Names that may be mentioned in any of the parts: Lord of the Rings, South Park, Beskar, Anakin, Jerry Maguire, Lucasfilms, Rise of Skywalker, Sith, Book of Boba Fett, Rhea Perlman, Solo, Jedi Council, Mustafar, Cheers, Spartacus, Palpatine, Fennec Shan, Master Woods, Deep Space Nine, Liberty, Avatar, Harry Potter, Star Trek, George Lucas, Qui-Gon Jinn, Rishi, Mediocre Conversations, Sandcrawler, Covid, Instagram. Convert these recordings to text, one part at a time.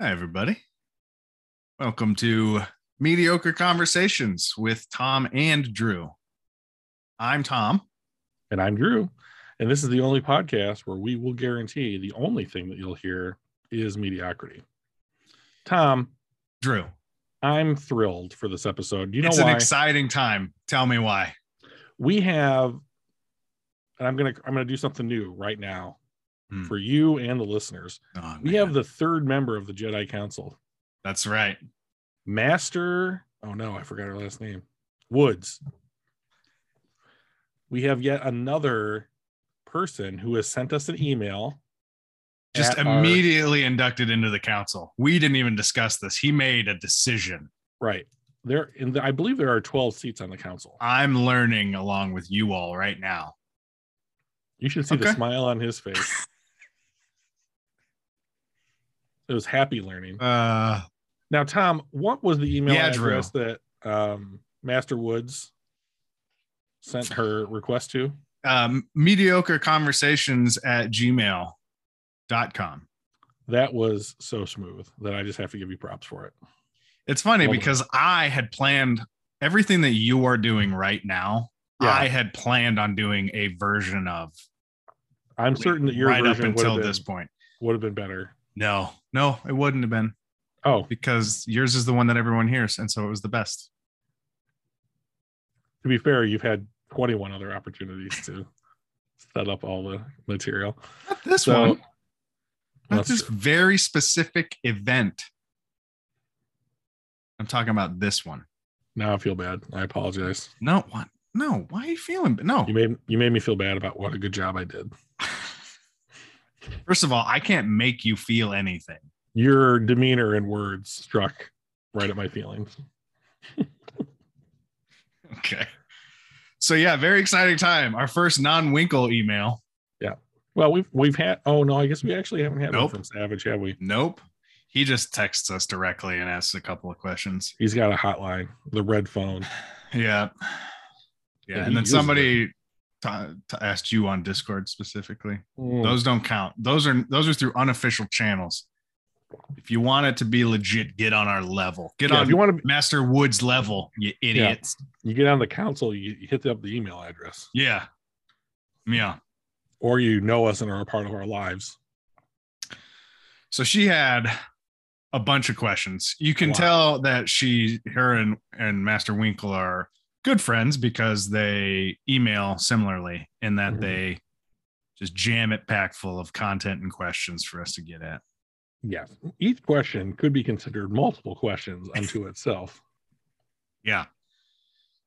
Hi, everybody. Welcome to Mediocre Conversations with Tom and Drew. I'm Tom. And I'm Drew. And this is the only podcast where we will guarantee the only thing that you'll hear is mediocrity. Tom. Drew. I'm thrilled for this episode. You know why? It's an exciting time. Tell me why. We have, and I'm gonna do something new right now. For you and the listeners, we have the third member of the Jedi Council. That's right. Master, oh no, I forgot her last name. Woods. We have yet another person who has sent us an email. Just immediately inducted into the council. We didn't even discuss this. He made a decision. Right. I believe there are 12 seats on the council. I'm learning along with you all right now. You should see the smile on his face. It was happy learning. Now, Tom, what was the email address that Master Woods sent her request to? MediocreConversations@gmail.com. That was so smooth that I just have to give you props for it. It's funny because I had planned everything that you are doing right now. Yeah. I had planned on doing a version of. I'm certain that your version up until this point would have been better. No, it wouldn't have been. Oh, because yours is the one that everyone hears, and so it was the best. To be fair, you've had 21 other opportunities to set up all the material. Not this one. Not this very specific event. I'm talking about this one. Now I feel bad. I apologize. No one. No, why are you feeling? No, you made me feel bad about what a good job I did. First of all, I can't make you feel anything. Your demeanor and words struck right at my feelings. Okay. So yeah, very exciting time. Our first non-Winkle email. Yeah. Well, we've had. Oh no, I guess we actually haven't had one from Savage, have we? Nope. He just texts us directly and asks a couple of questions. He's got a hotline, the red phone. Yeah. Yeah, and then somebody asked you on Discord specifically. Mm. Those don't count. Those are through unofficial channels. If you want it to be legit, get on our level. Get on Master Woods' level, you idiots. Yeah. You get on the council, you hit up the email address. Yeah. Or you know us and are a part of our lives. So she had a bunch of questions. You can tell that her and Master Winkle are good friends because they email similarly in that they just jam it packed full of content and questions for us to get at. Yes. Each question could be considered multiple questions unto itself. Yeah.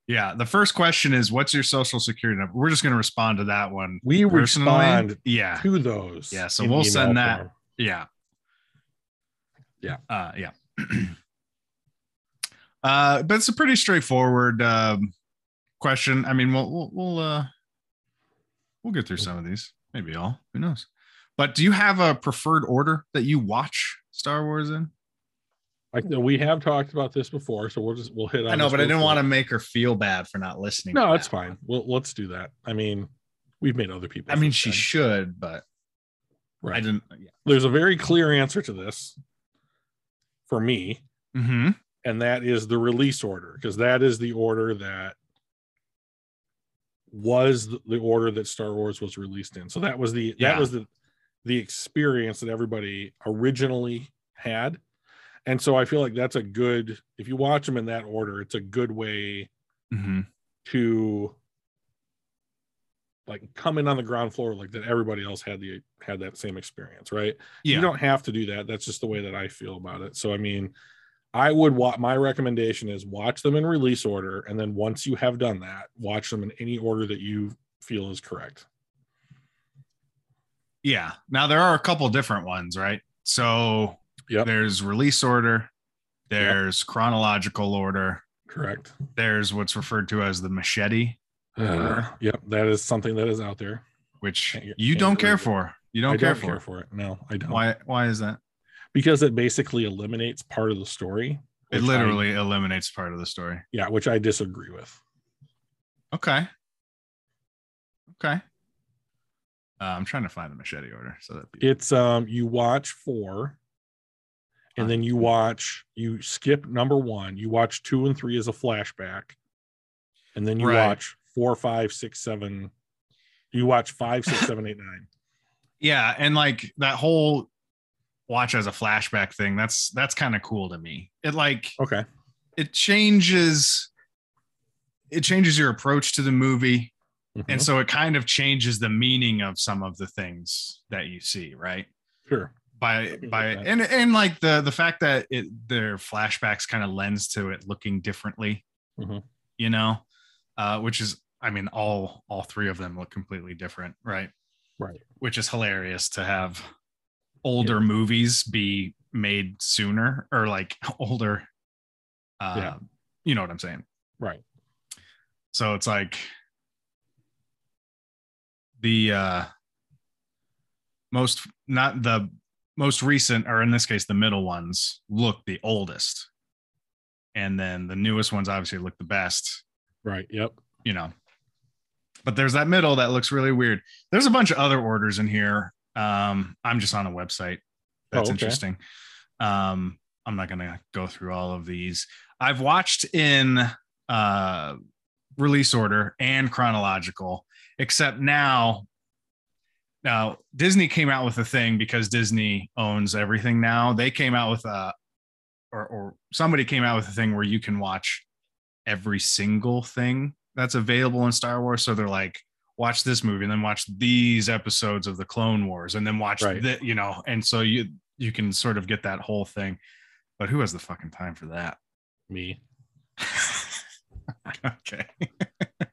The first question is, what's your social security number? We're just going to respond to that one. We respond to those. Yeah. So we'll send that. Form. Yeah. Yeah. But it's a pretty straightforward question. I mean, we'll get through some of these, maybe all. Who knows? But do you have a preferred order that you watch Star Wars in? We have talked about this before, so we'll hit on. I know, but I didn't want to make her feel bad for not listening. No, it's fine. Well, let's do that. I mean, we've made other people. I mean, she should, but right. I didn't. Yeah. There's a very clear answer to this for me. Mm-hmm. And that is the release order, because that is the order that was the order that Star Wars was released in. So that was the experience that everybody originally had. And so I feel like that's a good, if you watch them in that order, it's a good way to like come in on the ground floor, like that everybody else had that same experience, right? Yeah. You don't have to do that. That's just the way that I feel about it. So I mean, I would my recommendation is watch them in release order, and then once you have done that, watch them in any order that you feel is correct. Yeah. Now there are a couple different ones, right? So there's release order, there's chronological order. Correct. There's what's referred to as the machete. That is something that is out there, which you don't care for. You don't care for it. No, I don't. Why is that? Because it basically eliminates part of the story. It literally eliminates part of the story. Yeah, which I disagree with. Okay. I'm trying to find the machete order. So that you watch 4, And then you skip number one, you watch 2 and 3 as a flashback. And then you watch 4, 5, 6, 7. You watch 5, 6, 7, 8, 9. Yeah. And like that whole watch as a flashback thing, that's kind of cool to me. It like, okay, it changes your approach to the movie. Mm-hmm. And so it kind of changes the meaning of some of the things that you see. Right. Sure. And like the fact that their flashbacks kind of lends to it looking differently, mm-hmm. you know, which is, I mean, all three of them look completely different, right? Right. Which is hilarious to have older movies be made sooner, or like older, you know what I'm saying? Right. So it's like the most recent, or in this case, the middle ones look the oldest, and then the newest ones obviously look the best. Right. Yep. You know, but there's that middle that looks really weird. There's a bunch of other orders in here. I'm just on a website. That's interesting. I'm not going to go through all of these. I've watched in release order and chronological, except now. Now, Disney came out with a thing, because Disney owns everything now. They came out with or somebody came out with a thing where you can watch every single thing that's available in Star Wars. So they're like, watch this movie and then watch these episodes of the Clone Wars and then watch that, you know, and so you can sort of get that whole thing. But who has the fucking time for that? Me. Okay.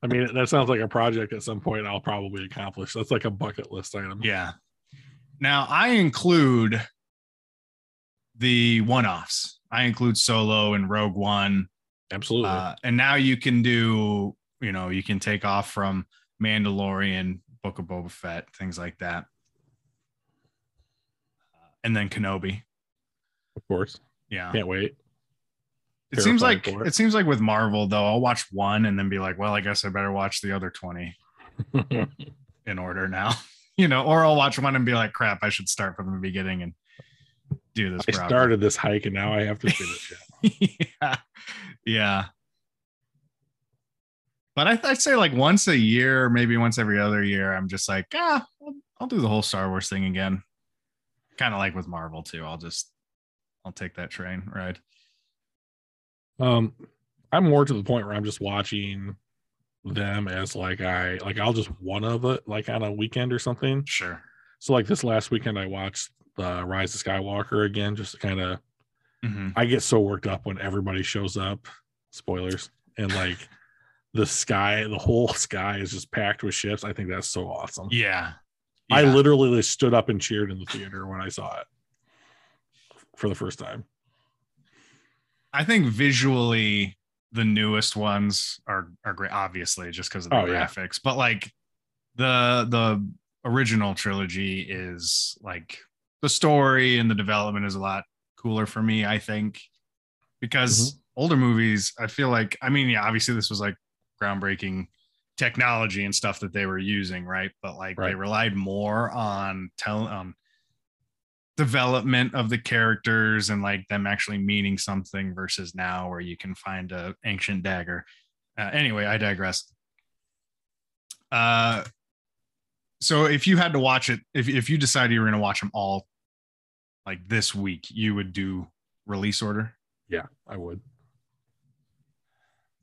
I mean, that sounds like a project at some point I'll probably accomplish. That's like a bucket list item. Yeah. Now, I include the one-offs. I include Solo and Rogue One. Absolutely. And now you can do, you know, you can take off from Mandalorian, Book of Boba Fett, things like that. And then Kenobi. Of course. Yeah. Can't wait. It seems like with Marvel, though, I'll watch one and then be like, well, I guess I better watch the other 20 in order now, you know, or I'll watch one and be like, crap, I should start from the beginning and do this. I started this hike and now I have to finish it. Yeah. But I'd say like once a year, maybe once every other year, I'm just like, I'll do the whole Star Wars thing again. Kind of like with Marvel, too. I'll take that train ride. I'm more to the point where I'm just watching them as I'll just one of it, like on a weekend or something. Sure. So like this last weekend, I watched Rise of Skywalker again, just to kind of, I get so worked up when everybody shows up, spoilers, and like the whole sky is just packed with ships. I think that's so awesome. Yeah. I literally stood up and cheered in the theater when I saw it for the first time. I think visually the newest ones are great, obviously, just because of the graphics. But like the original trilogy is like the story and the development is a lot cooler for me, I think, because older movies, I feel like, I mean, yeah, obviously this was like groundbreaking technology and stuff that they were using, right? But like they relied more on development of the characters and like them actually meaning something, versus now where you can find a ancient dagger. Anyway, I digress. So if you had to watch it, if you decided you were going to watch them all like this week, you would do release order? Yeah, I would.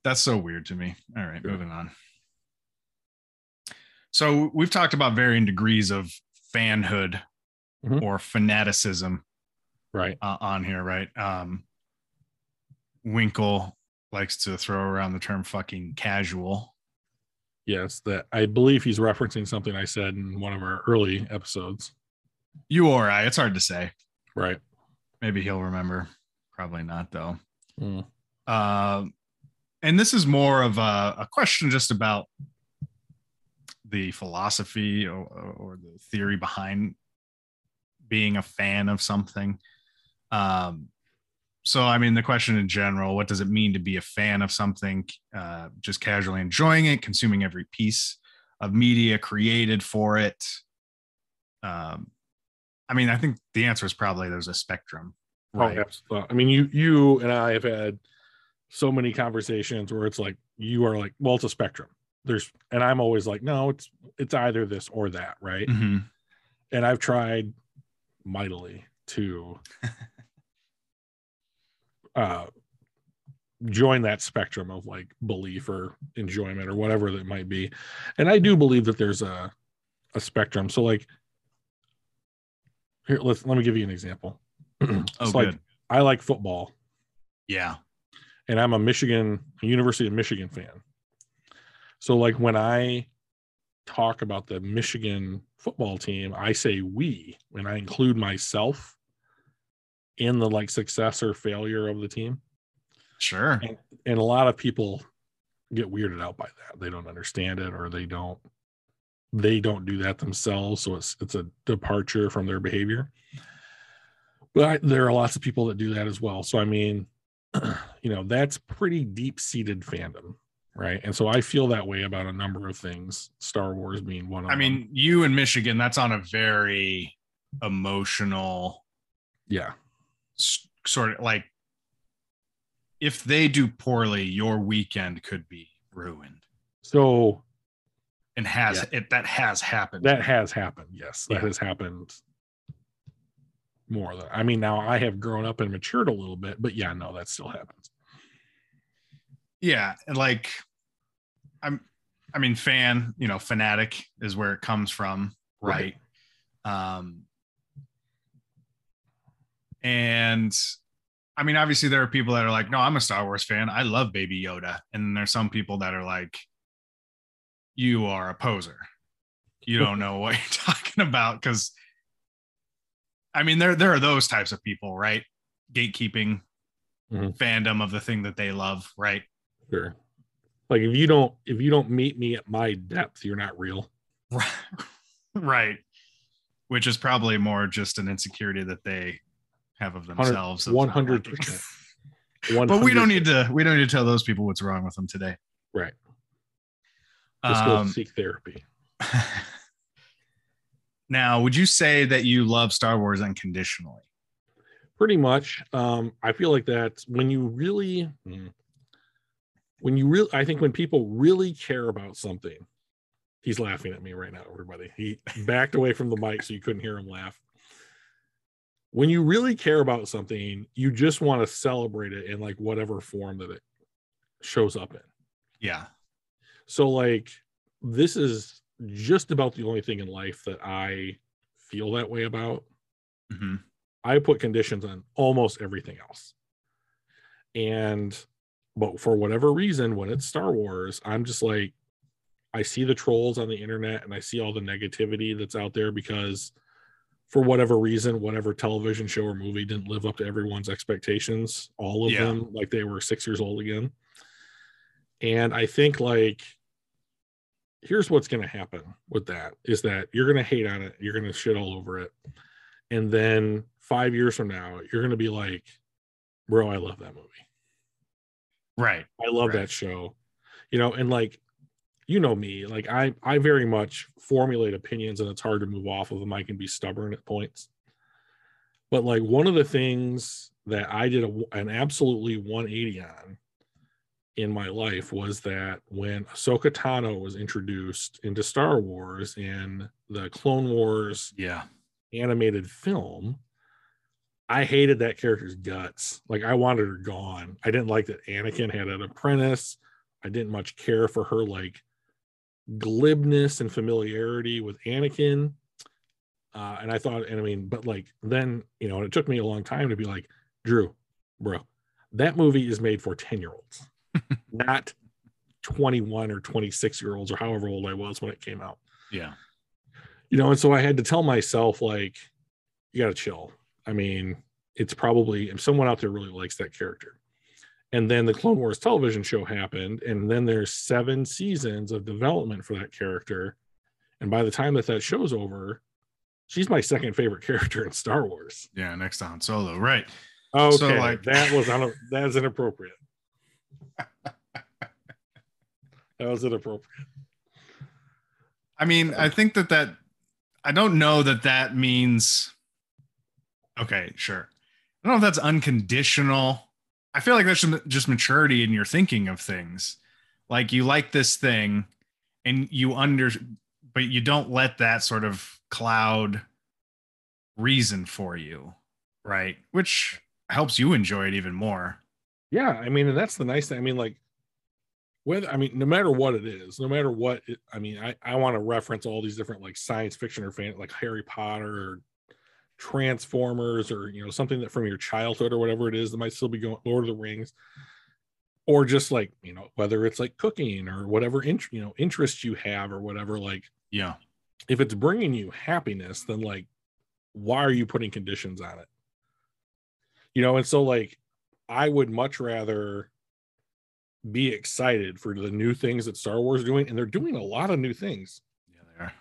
That's so weird to me. All right, Moving on. So we've talked about varying degrees of fanhood or fanaticism, right? On here, right? Winkle likes to throw around the term "fucking casual." Yes, that I believe he's referencing something I said in one of our early episodes. You or I? It's hard to say, right? Maybe he'll remember. Probably not, though. And this is more of a question just about the philosophy or the theory behind being a fan of something. So, I mean, the question in general, what does it mean to be a fan of something? Just casually enjoying it, consuming every piece of media created for it. I mean, I think the answer is probably there's a spectrum, Right. Oh, absolutely. I mean, you and I have had so many conversations where it's like, you are like, well, it's a spectrum. And I'm always like, no, it's either this or that, right? Mm-hmm. And I've tried mightily to join that spectrum of like belief or enjoyment or whatever that might be. And I do believe that there's a spectrum. So like, here, let me give you an example. Like, I like football. Yeah. And I'm a University of Michigan fan. So like when I talk about the Michigan football team, I say we, and I include myself in the like success or failure of the team. Sure. And a lot of people get weirded out by that. They don't understand it, or they don't do that themselves. So it's a departure from their behavior. But there are lots of people that do that as well. So I mean, you know, that's pretty deep-seated fandom, right? And so I feel that way about a number of things, Star Wars being one of them. I mean, you in Michigan, that's on a very emotional, yeah, sort of like, if they do poorly, your weekend could be ruined. So, and that has happened. Yes, that has happened more than, I mean, now I have grown up and matured a little bit, but yeah, no, that still happens. Yeah, and like, I mean, fanatic is where it comes from, right? And I mean, obviously there are people that are like, no, I'm a Star Wars fan, I love Baby Yoda. And there's some people that are like, you are a poser, you don't know what you're talking about. Because I mean, there are those types of people, right? Gatekeeping fandom of the thing that they love, right? Sure. Like, if you don't meet me at my depth, you're not real. Right. Which is probably more just an insecurity that they have of themselves. 100%. But we don't need to tell those people what's wrong with them today. Right. Just go seek therapy. Now, would you say that you love Star Wars unconditionally? Pretty much. I feel like that's when you really, I think when people really care about something, he's laughing at me right now, everybody. He backed away from the mic so you couldn't hear him laugh. When you really care about something, you just want to celebrate it in like whatever form that it shows up in. Yeah. So like, this is just about the only thing in life that I feel that way about. Mm-hmm. I put conditions on almost everything else. But for whatever reason, when it's Star Wars, I'm just like, I see the trolls on the internet and I see all the negativity that's out there because for whatever reason, whatever television show or movie didn't live up to everyone's expectations, all of them, like they were 6 years old again. And I think like, here's what's going to happen with that is that you're going to hate on it. You're going to shit all over it. And then 5 years from now, you're going to be like, bro, I love that movie. Right. I love that show, you know, and like, you know me, like I very much formulate opinions and it's hard to move off of them. I can be stubborn at points, but like one of the things that I did an absolutely 180 on in my life was that when Ahsoka Tano was introduced into Star Wars in the Clone Wars animated film, I hated that character's guts. Like I wanted her gone. I didn't like that Anakin had an apprentice. I didn't much care for her like glibness and familiarity with Anakin. And I thought, and I mean, but like then, you know, and it took me a long time to be like, Drew, bro, that movie is made for 10-year-olds. Not 21 or 26-year-olds or however old I was when it came out. Yeah. You know, and so I had to tell myself, like, you got to chill. I mean, it's probably, if someone out there really likes that character. And then the Clone Wars television show happened, and then there's 7 seasons of development for that character. And by the time that show's over, she's my second favorite character in Star Wars. Yeah, next on Solo, right. Okay, so, like... that was inappropriate. That was inappropriate. I mean, I think that I don't know that means, okay, sure. I don't know if that's unconditional. I feel like there's some just maturity in your thinking of things. Like you like this thing and but you don't let that sort of cloud reason for you. Right. Which helps you enjoy it even more. Yeah. I mean, and that's the nice thing. I mean, like, no matter what it is, I want to reference all these different like science fiction or fan, like Harry Potter or Transformers or, you know, something that from your childhood or whatever it is that might still be going, Lord of the Rings, or just like, you know, whether it's like cooking or whatever, interest you have or whatever, like, yeah, if it's bringing you happiness, then like, why are you putting conditions on it? You know, and so like, I would much rather be excited for the new things that Star Wars is doing, and they're doing a lot of new things. Yeah, they are.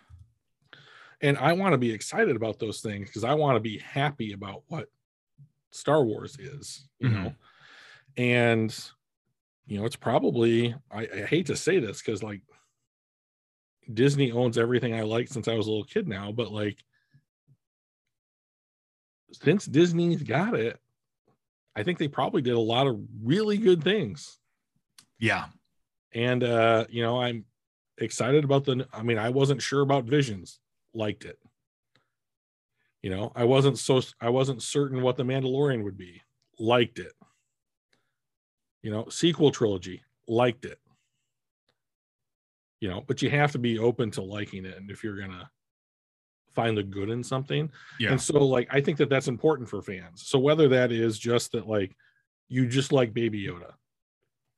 And I want to be excited about those things because I want to be happy about what Star Wars is, you mm-hmm. know. And you know, it's probably, I hate to say this because like Disney owns everything I like since I was a little kid now, but like since Disney's got it, I think they probably did a lot of really good things. Yeah. And, you know, I'm excited about I wasn't sure about Visions, liked it. You know, I wasn't certain what the Mandalorian would be, liked it. You know, sequel trilogy, liked it. You know, but you have to be open to liking it. And if you're going to find the good in something. Yeah. And so like, I think that that's important for fans. So whether that is just that, like, you just like Baby Yoda.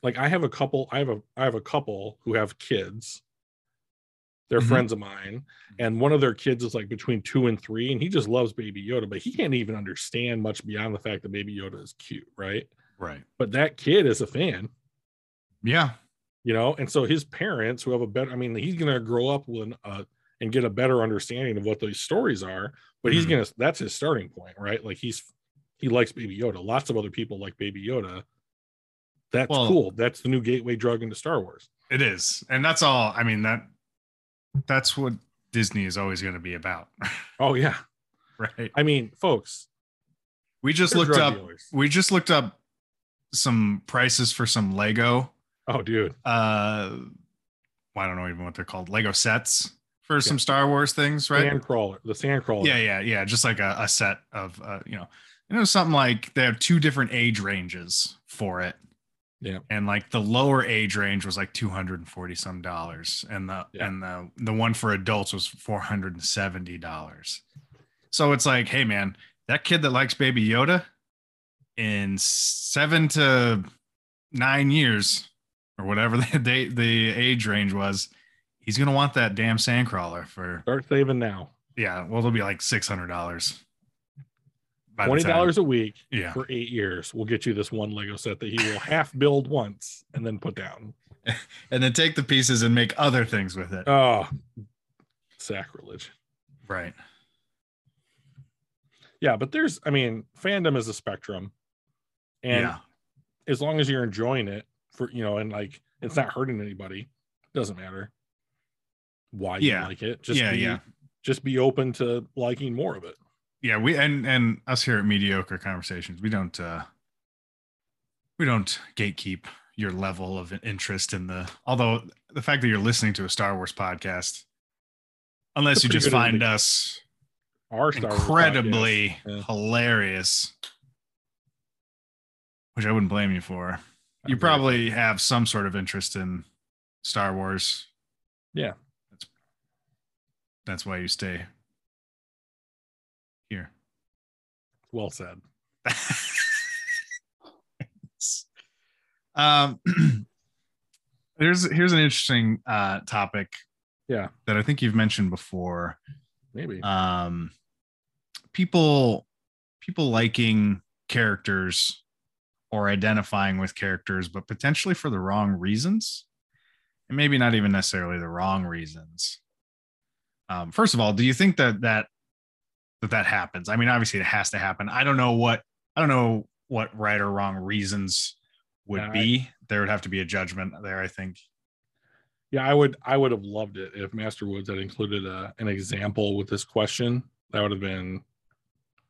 Like I have a couple who have kids. They're mm-hmm. friends of mine, and one of their kids is like between 2 and 3, and he just loves Baby Yoda, but he can't even understand much beyond the fact that Baby Yoda is cute, right? Right. But that kid is a fan. Yeah. You know, and so his parents who have he's going to grow up with and get a better understanding of what those stories are, but mm-hmm. That's his starting point, right? Like he likes Baby Yoda. Lots of other people like Baby Yoda. That's cool. That's the new gateway drug into Star Wars. It is. And that's all. I mean, that's what Disney is always going to be about. Oh, yeah. Right. I mean, folks, we just looked up some prices for some Lego. Oh, dude. I don't know even what they're called. Lego sets for some Star Wars things, right? The Sandcrawler. Yeah. Just like a set of, you know, something like they have 2 different age ranges for it. Yeah, and like the lower age range was like $240 some, and the one for adults was $470. So it's like, hey man, that kid that likes Baby Yoda, in 7 to 9 years or whatever the age range was, he's gonna want that damn Sandcrawler. For start saving now. Yeah, well, it'll be like $600. $20 a week for 8 years will get you this one Lego set that he will half build once and then put down. And then take the pieces and make other things with it. Oh, sacrilege. Right. Yeah, but fandom is a spectrum. And as long as you're enjoying it and like it's not hurting anybody, it doesn't matter why you like it. Just be open to liking more of it. Yeah, we and us here at Mediocre Conversations, we don't gatekeep your level of interest although the fact that you're listening to a Star Wars podcast, unless you just find us incredibly hilarious, which I wouldn't blame you for, you probably have some sort of interest in Star Wars. Yeah, that's why you stay. Here. Well said. Here's an interesting topic. Yeah. That I think you've mentioned before. Maybe. People liking characters or identifying with characters, but potentially for the wrong reasons, and maybe not even necessarily the wrong reasons. First of all, do you think that happens? I mean, obviously it has to happen. I don't know what right or wrong reasons would be. There would have to be a judgment there, I think. Yeah, I would have loved it if Master Woods had included an example with this question. That would have been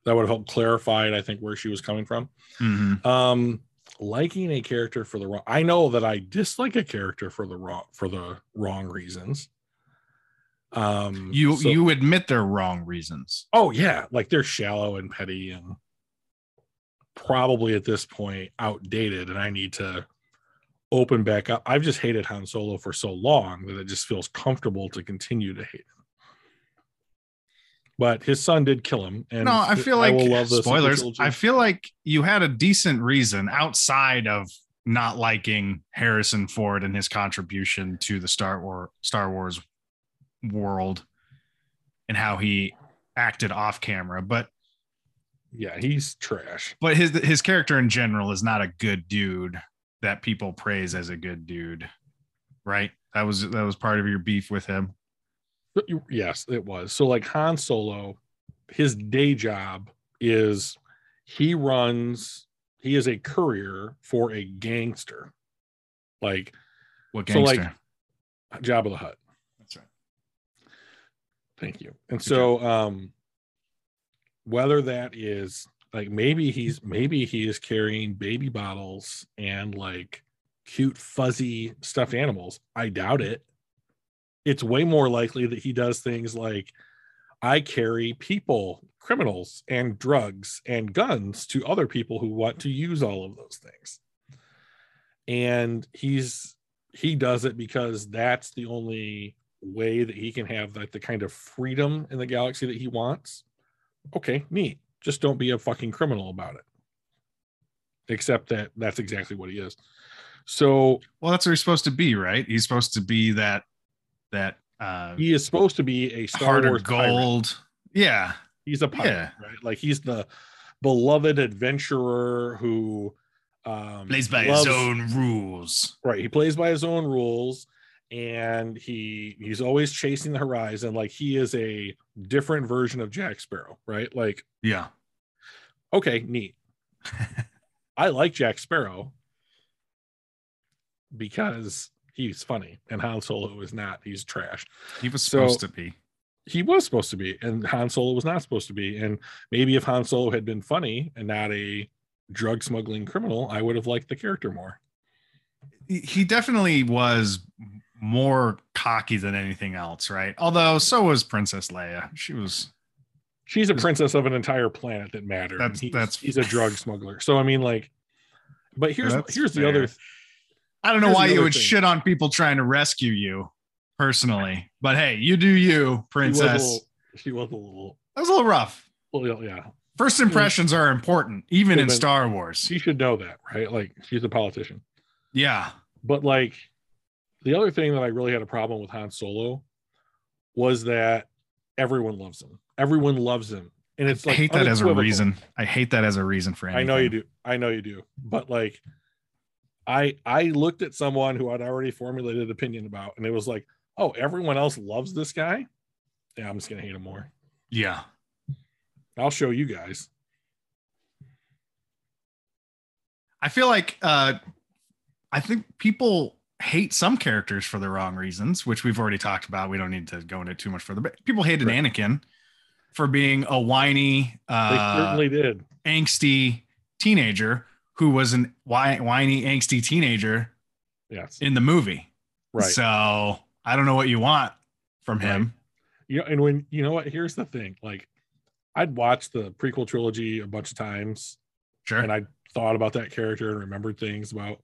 that would have helped clarify it, I think, where she was coming from. Mm-hmm. Liking a character for the wrong, I know that I dislike a character for the wrong reasons. You admit they're wrong reasons. Oh yeah, like they're shallow and petty and probably at this point outdated, and I need to open back up. I've just hated Han Solo for so long that it just feels comfortable to continue to hate him. But his son did kill him. And no, I feel like, spoilers, I feel like you had a decent reason outside of not liking Harrison Ford and his contribution to the Star Wars world and how he acted off camera. But yeah, he's trash. But his character in general is not a good dude that people praise as a good dude, right? That was part of your beef with him. Yes, it was. So like Han Solo, his day job is he is a courier for a gangster. Like what gangster? So like Jabba the Hutt. That's right. Thank you. And so whether that is like maybe he is carrying baby bottles and like cute fuzzy stuffed animals, I doubt it. It's way more likely that he does things like, I carry people, criminals, and drugs and guns to other people who want to use all of those things. And he does it because that's the only way that he can have like the kind of freedom in the galaxy that he wants. Okay, neat. Just don't be a fucking criminal about it. Except that that's exactly what he is. So, well, that's what he's supposed to be, right? He's supposed to be that he is supposed to be a Star Wars gold pirate. Yeah, he's a pirate, yeah. Right? Like he's the beloved adventurer who plays by his own rules, right? He plays by his own rules, and he's always chasing the horizon. Like he is a different version of Jack Sparrow, right? Like, yeah, okay, neat. I like Jack Sparrow because he's funny, and Han Solo is not. He's trash. He was supposed to be. He was supposed to be, and Han Solo was not supposed to be. And maybe if Han Solo had been funny and not a drug smuggling criminal, I would have liked the character more. He definitely was more cocky than anything else, right? Although so was Princess Leia. She's a princess of an entire planet that mattered. He's a drug smuggler. So I mean, like, but here's fair. The other. I don't know why you would shit on people trying to rescue you personally, but hey, you do you, princess. She was a little. That was a little rough. Well, yeah. First impressions are important, even in Star Wars. She should know that, right? Like, she's a politician. Yeah. But like, the other thing that I really had a problem with Han Solo was that everyone loves him. Everyone loves him. And it's like, I hate that as a reason. I hate that as a reason for anything. I know you do. But like, I looked at someone who I'd already formulated an opinion about, and it was like, oh, everyone else loves this guy. Yeah, I'm just going to hate him more. Yeah. I'll show you guys. I feel like, I think people hate some characters for the wrong reasons, which we've already talked about. We don't need to go into it too much further, but people hated Anakin for being a whiny, they certainly did, angsty teenager who was a whiny, angsty teenager, yes, in the movie. Right. So I don't know what you want from him. You know, and when, you know what, here's the thing. Like, I'd watched the prequel trilogy a bunch of times. Sure. And I thought about that character and remembered things about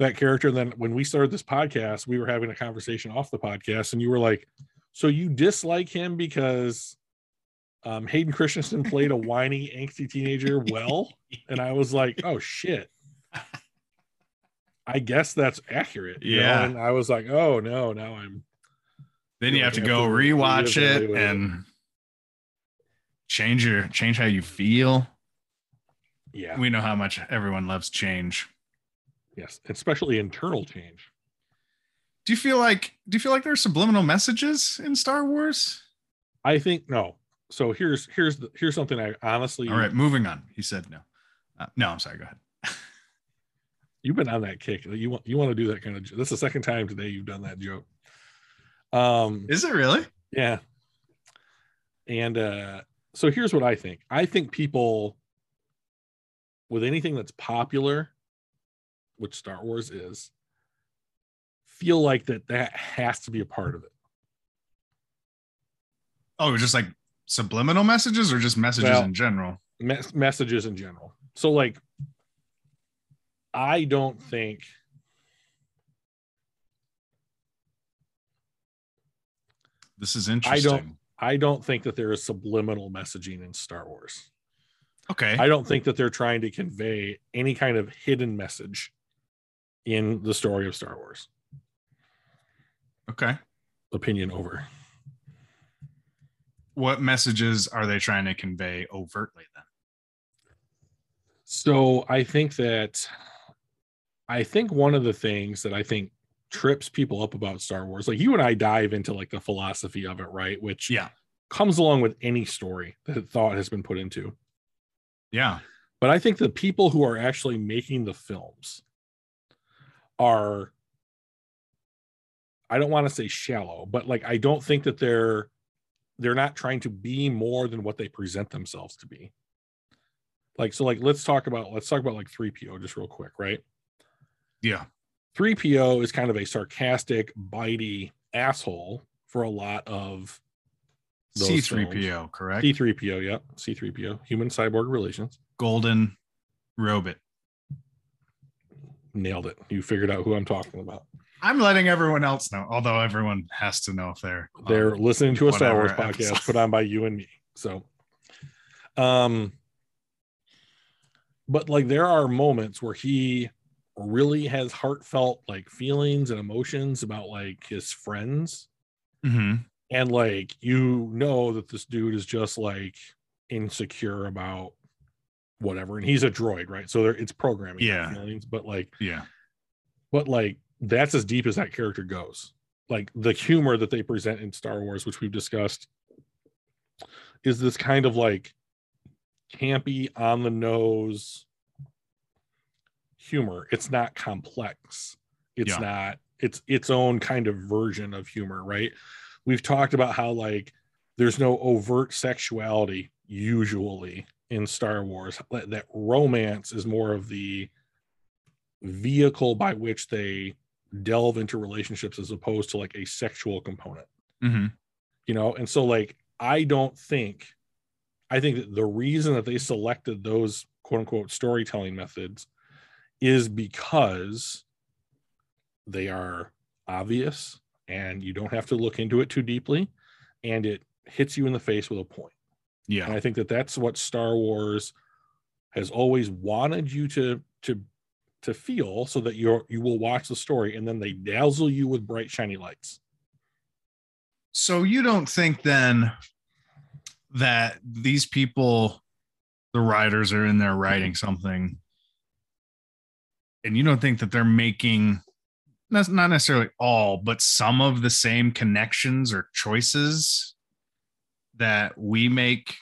that character. And then when we started this podcast, we were having a conversation off the podcast, and you were like, so you dislike him because Hayden Christensen played a whiny, angsty teenager well, and I was like, "Oh shit, I guess that's accurate." Yeah, you know? And I was like, "Oh no, now I'm." Then you have to go rewatch it and change how you feel. Yeah, we know how much everyone loves change. Yes, especially internal change. Do you feel like there are subliminal messages in Star Wars? I think no. So here's something I honestly. All right, moving on. He said no. No, I'm sorry. Go ahead. You've been on that kick. You want to do that kind of. That's the second time today you've done that joke. Is it really? Yeah. And So here's what I think. I think people with anything that's popular, which Star Wars is, feel like that has to be a part of it. Oh, just like subliminal messages or just messages in general? Messages in general. So like, I don't think this is interesting. I don't think that there is subliminal messaging in Star Wars. Okay. I don't think that they're trying to convey any kind of hidden message in the story of Star Wars. Okay. Opinion over. What messages are they trying to convey overtly then? So I think one of the things that I think trips people up about Star Wars, like you and I dive into like the philosophy of it, right? Which comes along with any story that thought has been put into. Yeah. But I think the people who are actually making the films are, I don't want to say shallow, but like, I don't think that they're not trying to be more than what they present themselves to be. Like, so like, let's talk about like 3PO just real quick. Right. Yeah. 3PO is kind of a sarcastic, bitey asshole for a lot of those C-3PO, films. Correct? C-3PO, yep. C-3PO, human cyborg relations. Golden robot. Nailed it. You figured out who I'm talking about. I'm letting everyone else know, although everyone has to know if they're listening to a Star Wars podcast put on by you and me. So, but like there are moments where he really has heartfelt like feelings and emotions about like his friends. Mm-hmm. And like, you know, that this dude is just like insecure about whatever. And he's a droid, right? So it's programming. Yeah. Feelings, but like, that's as deep as that character goes. Like the humor that they present in Star Wars, which we've discussed, is this kind of like campy, on the nose humor. It's not complex. It's not, it's its own kind of version of humor, right? We've talked about how like there's no overt sexuality usually in Star Wars. That romance is more of the vehicle by which they delve into relationships as opposed to like a sexual component. Mm-hmm. You know, and so like I think that the reason that they selected those quote unquote storytelling methods is because they are obvious and you don't have to look into it too deeply and it hits you in the face with a point. Yeah. And I think that that's what Star Wars has always wanted you to feel, so that you will watch the story and then they dazzle you with bright shiny lights. So you don't think then that these people, the writers, are in there writing something and you don't think that they're making, that's not necessarily all, but some of the same connections or choices that we make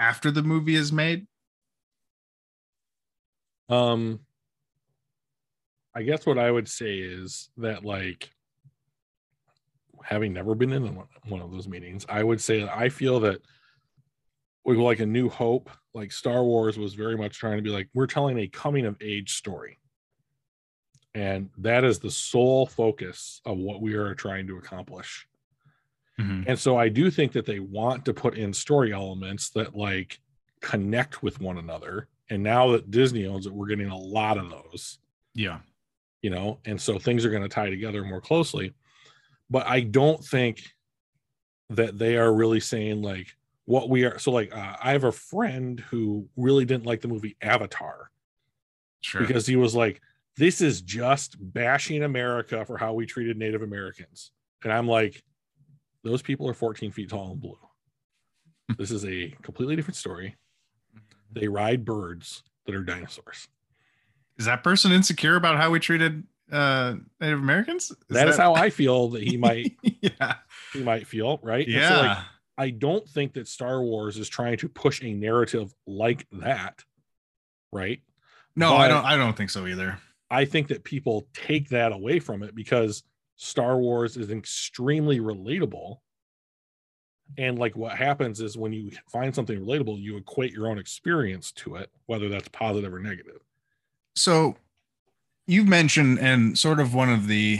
after the movie is made? I guess what I would say is that, like, having never been in one of those meetings, I would say that I feel that we were like A New Hope, like Star Wars was very much trying to be like, we're telling a coming of age story. And that is the sole focus of what we are trying to accomplish. Mm-hmm. And so I do think that they want to put in story elements that like connect with one another. And now that Disney owns it, we're getting a lot of those. Yeah. You know, and so things are going to tie together more closely. But I don't think that they are really saying like what we are. So like I have a friend who really didn't like the movie Avatar. Sure. Because he was like, this is just bashing America for how we treated Native Americans. And I'm like, those people are 14 feet tall and blue. This is a completely different story. They ride birds that are dinosaurs. Is that person insecure about how we treated Native Americans? Is that how I feel that he might, he might feel, right? Yeah. So like, I don't think that Star Wars is trying to push a narrative like that. Right. No, but I don't think so either. I think that people take that away from it because Star Wars is extremely relatable And like what happens is when you find something relatable, you equate your own experience to it, whether that's positive or negative. So you've mentioned, and sort of one of the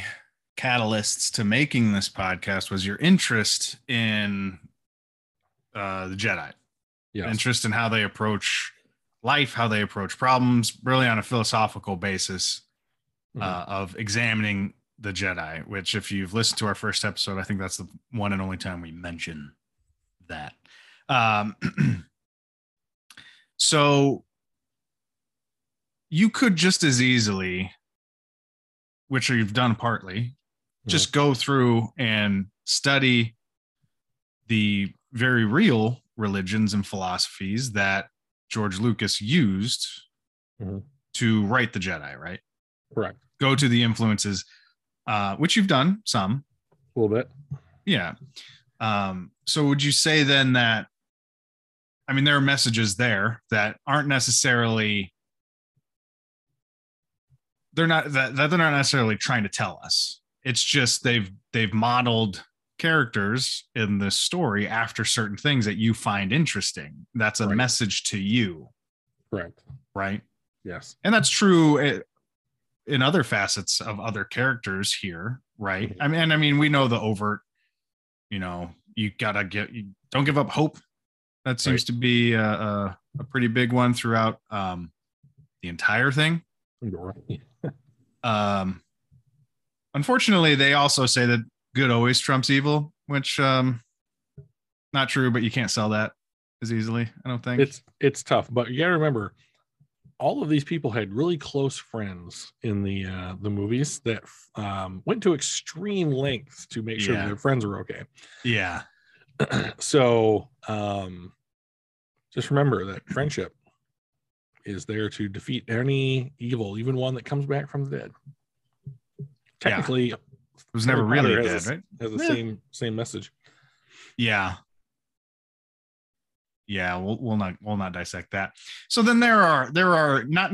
catalysts to making this podcast was your interest in the Jedi. Yes. Interest in how they approach life, how they approach problems, really on a philosophical basis of examining the Jedi, which if you've listened to our first episode, I think that's the one and only time we mention that. So you could just as easily, which you've done partly, just go through and study the very real religions and philosophies that George Lucas used to write the Jedi, right? Correct. Go to the influences, which you've done some. A little bit. Yeah. So would you say then that, I mean, there are messages there that aren't necessarily, they're not necessarily trying to tell us. It's just they've modeled characters in this story after certain things that you find interesting. That's a message to you. Correct. Right? Yes. And that's true in other facets of other characters here, right? I mean, we know the overt, you know, you don't give up hope. That seems to be a pretty big one throughout the entire thing. Unfortunately, they also say that good always trumps evil, which not true, but you can't sell that as easily. I don't think it's tough, but you gotta remember, all of these people had really close friends in the movies that went to extreme lengths to make sure that their friends were okay. Yeah. So just remember that friendship is there to defeat any evil, even one that comes back from the dead. Technically, it was never really dead, right? Has the same message. Yeah. Yeah, we'll not dissect that. So then there are not,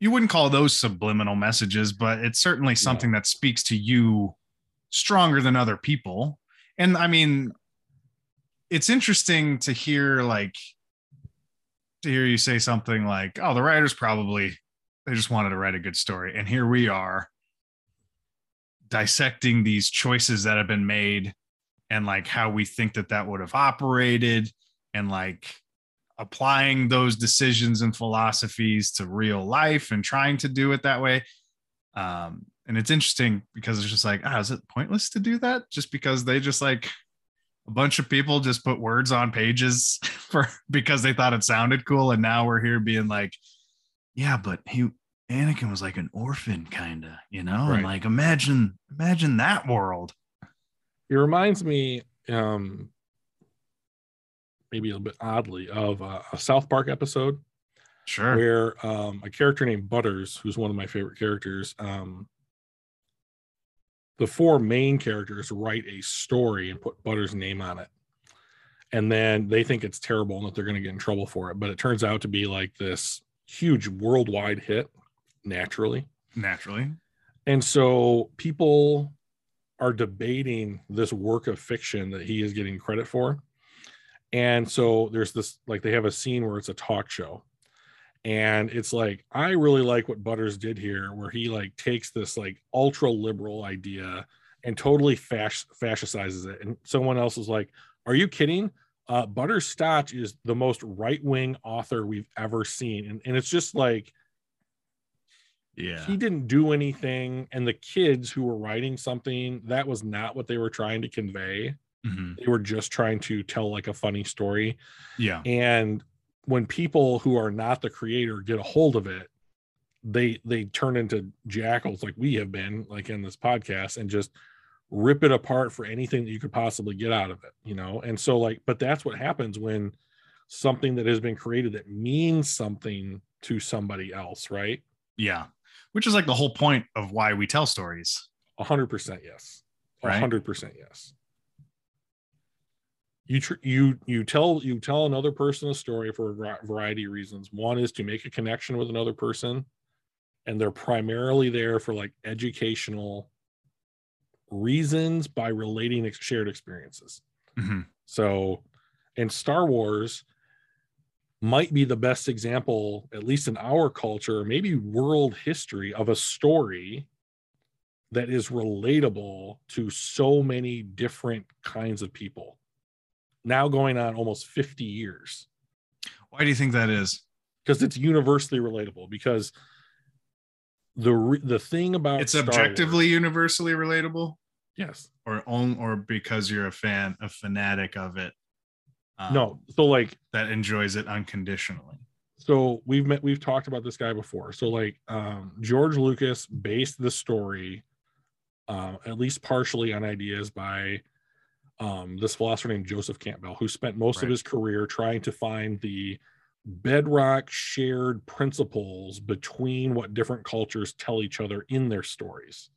you wouldn't call those subliminal messages, but it's certainly something that speaks to you stronger than other people. And I mean, it's interesting to hear you say something like, "Oh, the writers they just wanted to write a good story," and here we are dissecting these choices that have been made and like how we think that would have operated. And like applying those decisions and philosophies to real life and trying to do it that way. And it's interesting because it's just like, is it pointless to do that? Just because they just like a bunch of people just put words on pages because they thought it sounded cool. And now we're here being like, yeah, but Anakin was like an orphan kind of, you know, and like, imagine that world. It reminds me, maybe a little bit oddly, of a South Park episode. Sure. Where a character named Butters, who's one of my favorite characters, the four main characters write a story and put Butters' name on it. And then they think it's terrible and that they're going to get in trouble for it. But it turns out to be like this huge worldwide hit, naturally. And so people are debating this work of fiction that he is getting credit for. And so there's this, like, they have a scene where it's a talk show, and it's like, I really like what Butters did here, where he like takes this like ultra liberal idea and totally fascicizes it. And someone else is like, are you kidding? Butters Scotch is the most right-wing author we've ever seen. And it's just like, yeah, he didn't do anything, and the kids who were writing something, that was not what they were trying to convey. They were just trying to tell like a funny story. Yeah. And when people who are not the creator get a hold of it, they turn into jackals, like we have been, like in this podcast, and just rip it apart for anything that you could possibly get out of it, you know? And so like, but that's what happens when something that has been created that means something to somebody else, right? Yeah. Which is like the whole point of why we tell stories. 100%. Yes. 100%. Yes. You tell another person a story for a variety of reasons. One is to make a connection with another person, and they're primarily there for like educational reasons by relating shared experiences. Mm-hmm. So, and Star Wars might be the best example, at least in our culture, maybe world history, of a story that is relatable to so many different kinds of people. Now going on almost 50 years. Why do you think that is? Because it's universally relatable. Because the thing about it's Star objectively Wars, universally relatable. Yes. Or because you're a fanatic of it. No. So like that enjoys it unconditionally. So we've talked about this guy before. So like George Lucas based the story, at least partially, on ideas by this philosopher named Joseph Campbell, who spent most of his career trying to find the bedrock shared principles between what different cultures tell each other in their stories.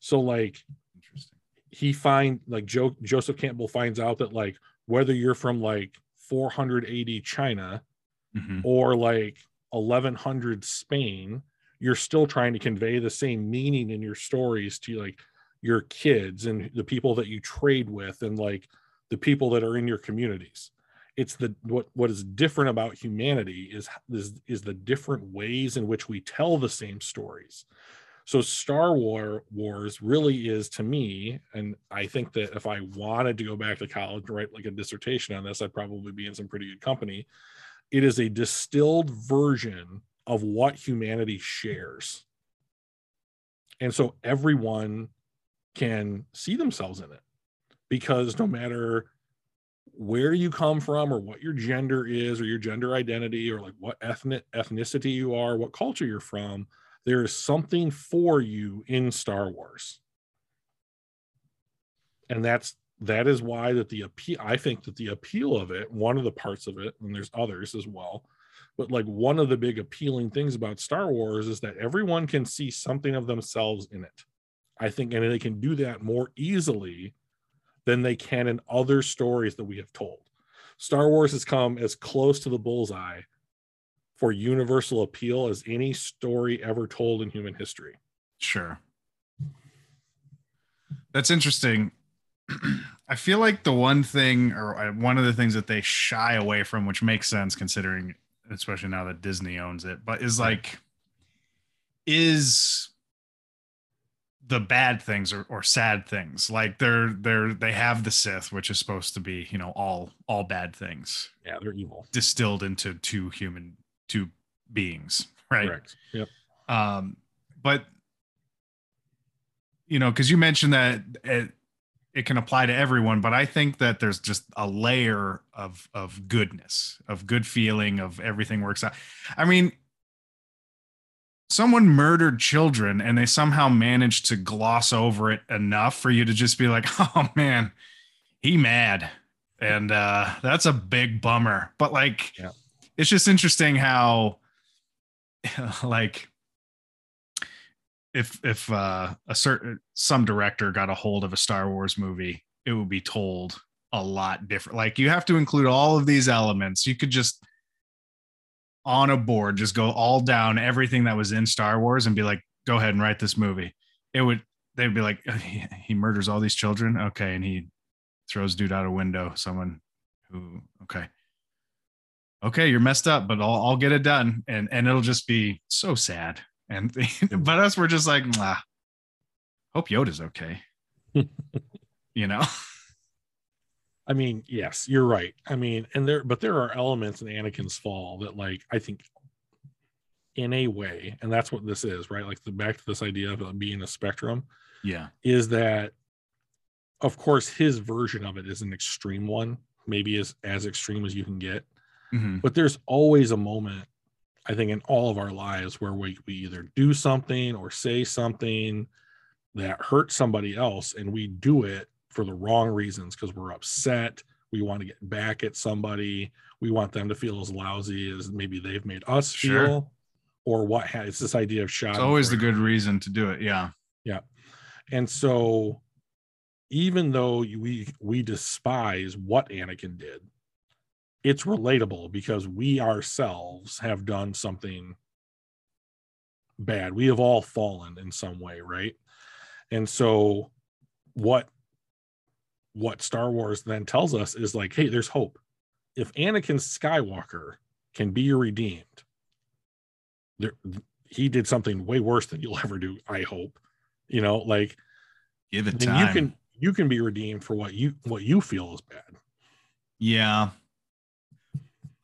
So like, interesting. Joseph Campbell finds out that like, whether you're from like 480 China mm-hmm. or like 1100 Spain, you're still trying to convey the same meaning in your stories to like your kids and the people that you trade with and like the people that are in your communities. It's the what is different about humanity is the different ways in which we tell the same stories. So Star Wars really is, to me, and I think that if I wanted to go back to college and write like a dissertation on this, I'd probably be in some pretty good company. It is a distilled version of what humanity shares. And so everyone can see themselves in it, because no matter where you come from or what your gender is or your gender identity or like what ethnicity you are, what culture you're from, there is something for you in Star Wars. And that is why that the appeal, I think that the appeal of it, one of the parts of it, and there's others as well, but like one of the big appealing things about Star Wars is that everyone can see something of themselves in it. I think, and they can do that more easily than they can in other stories that we have told. Star Wars has come as close to the bullseye for universal appeal as any story ever told in human history. Sure. That's interesting. I feel like the one thing, or one of the things that they shy away from, which makes sense considering, especially now that Disney owns it, but is like, is the bad things or sad things. Like they have the Sith, which is supposed to be, you know, all bad things. Yeah, they're evil distilled into two beings, right? Correct. Yep. But you know, because you mentioned that it can apply to everyone, but I think that there's just a layer of goodness, of good feeling, of everything works out. I mean, someone murdered children and they somehow managed to gloss over it enough for you to just be like, oh man, he mad. And that's a big bummer. But like, yeah. It's just interesting how like if some director got a hold of a Star Wars movie, it would be told a lot different. Like you have to include all of these elements. You could just on a board, just go all down everything that was in Star Wars and be like, go ahead and write this movie. They'd be like, he murders all these children. Okay. And he throws dude out a window. Someone who, okay. You're messed up, but I'll get it done. And it'll just be so sad. And but us, we're just like, hope Yoda's okay. You know? I mean, yes, you're right. I mean, but there are elements in Anakin's fall that, like, I think in a way, and that's what this is, right? Like back to this idea of being a spectrum. Yeah. Is that, of course, his version of it is an extreme one, maybe as extreme as you can get. Mm-hmm. But there's always a moment, I think, in all of our lives where we either do something or say something that hurts somebody else, and we do it for the wrong reasons, because we're upset, we want to get back at somebody, we want them to feel as lousy as maybe they've made us sure. feel, or what has it's this idea of shock. It's always the good reason to do it. Yeah. And so even though we despise what Anakin did, it's relatable because we ourselves have done something bad. We have all fallen in some way, right? And so what what Star Wars then tells us is like, hey, there's hope. If Anakin Skywalker can be redeemed, he did something way worse than you'll ever do, I hope. You know, like, give it time. You can be redeemed for what you feel is bad. Yeah.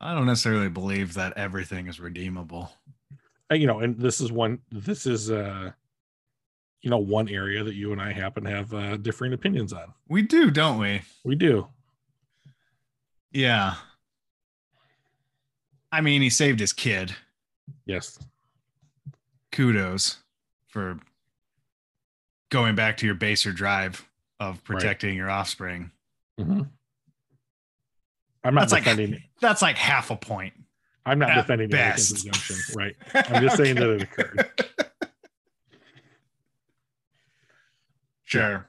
I don't necessarily believe that everything is redeemable. You know, and this is one area that you and I happen to have differing opinions on. We do, don't we? We do. Yeah. I mean, he saved his kid. Yes. Kudos for going back to your baser drive of protecting your offspring. Mm-hmm. I'm not defending. That's like half a point. I'm not defending Anakin's presumption, right? I'm just saying that it occurred. Sure.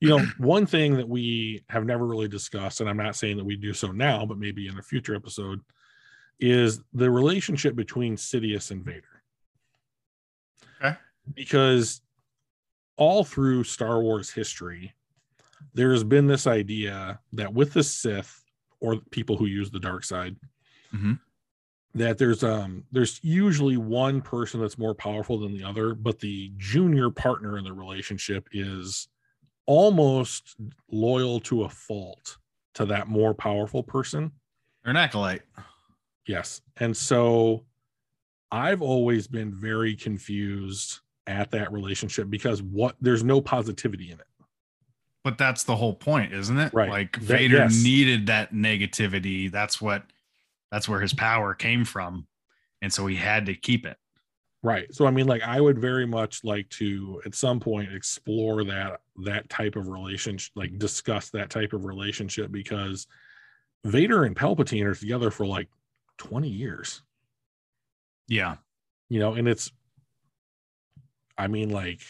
You know, one thing that we have never really discussed, and I'm not saying that we do so now, but maybe in a future episode, is the relationship between Sidious and Vader. Okay. Because all through Star Wars history, there has been this idea that with the Sith, or people who use the dark side, mm-hmm. that there's usually one person that's more powerful than the other, but the junior partner in the relationship is almost loyal to a fault to that more powerful person. Or an acolyte. Yes. And so I've always been very confused at that relationship because there's no positivity in it. But that's the whole point, isn't it? Right. Like Vader needed that negativity. That's where his power came from. And so he had to keep it. Right. So, I mean, like, I would very much like to, at some point, explore that type of relationship, like discuss that type of relationship, because Vader and Palpatine are together for like 20 years. Yeah. You know, and it's, I mean, like,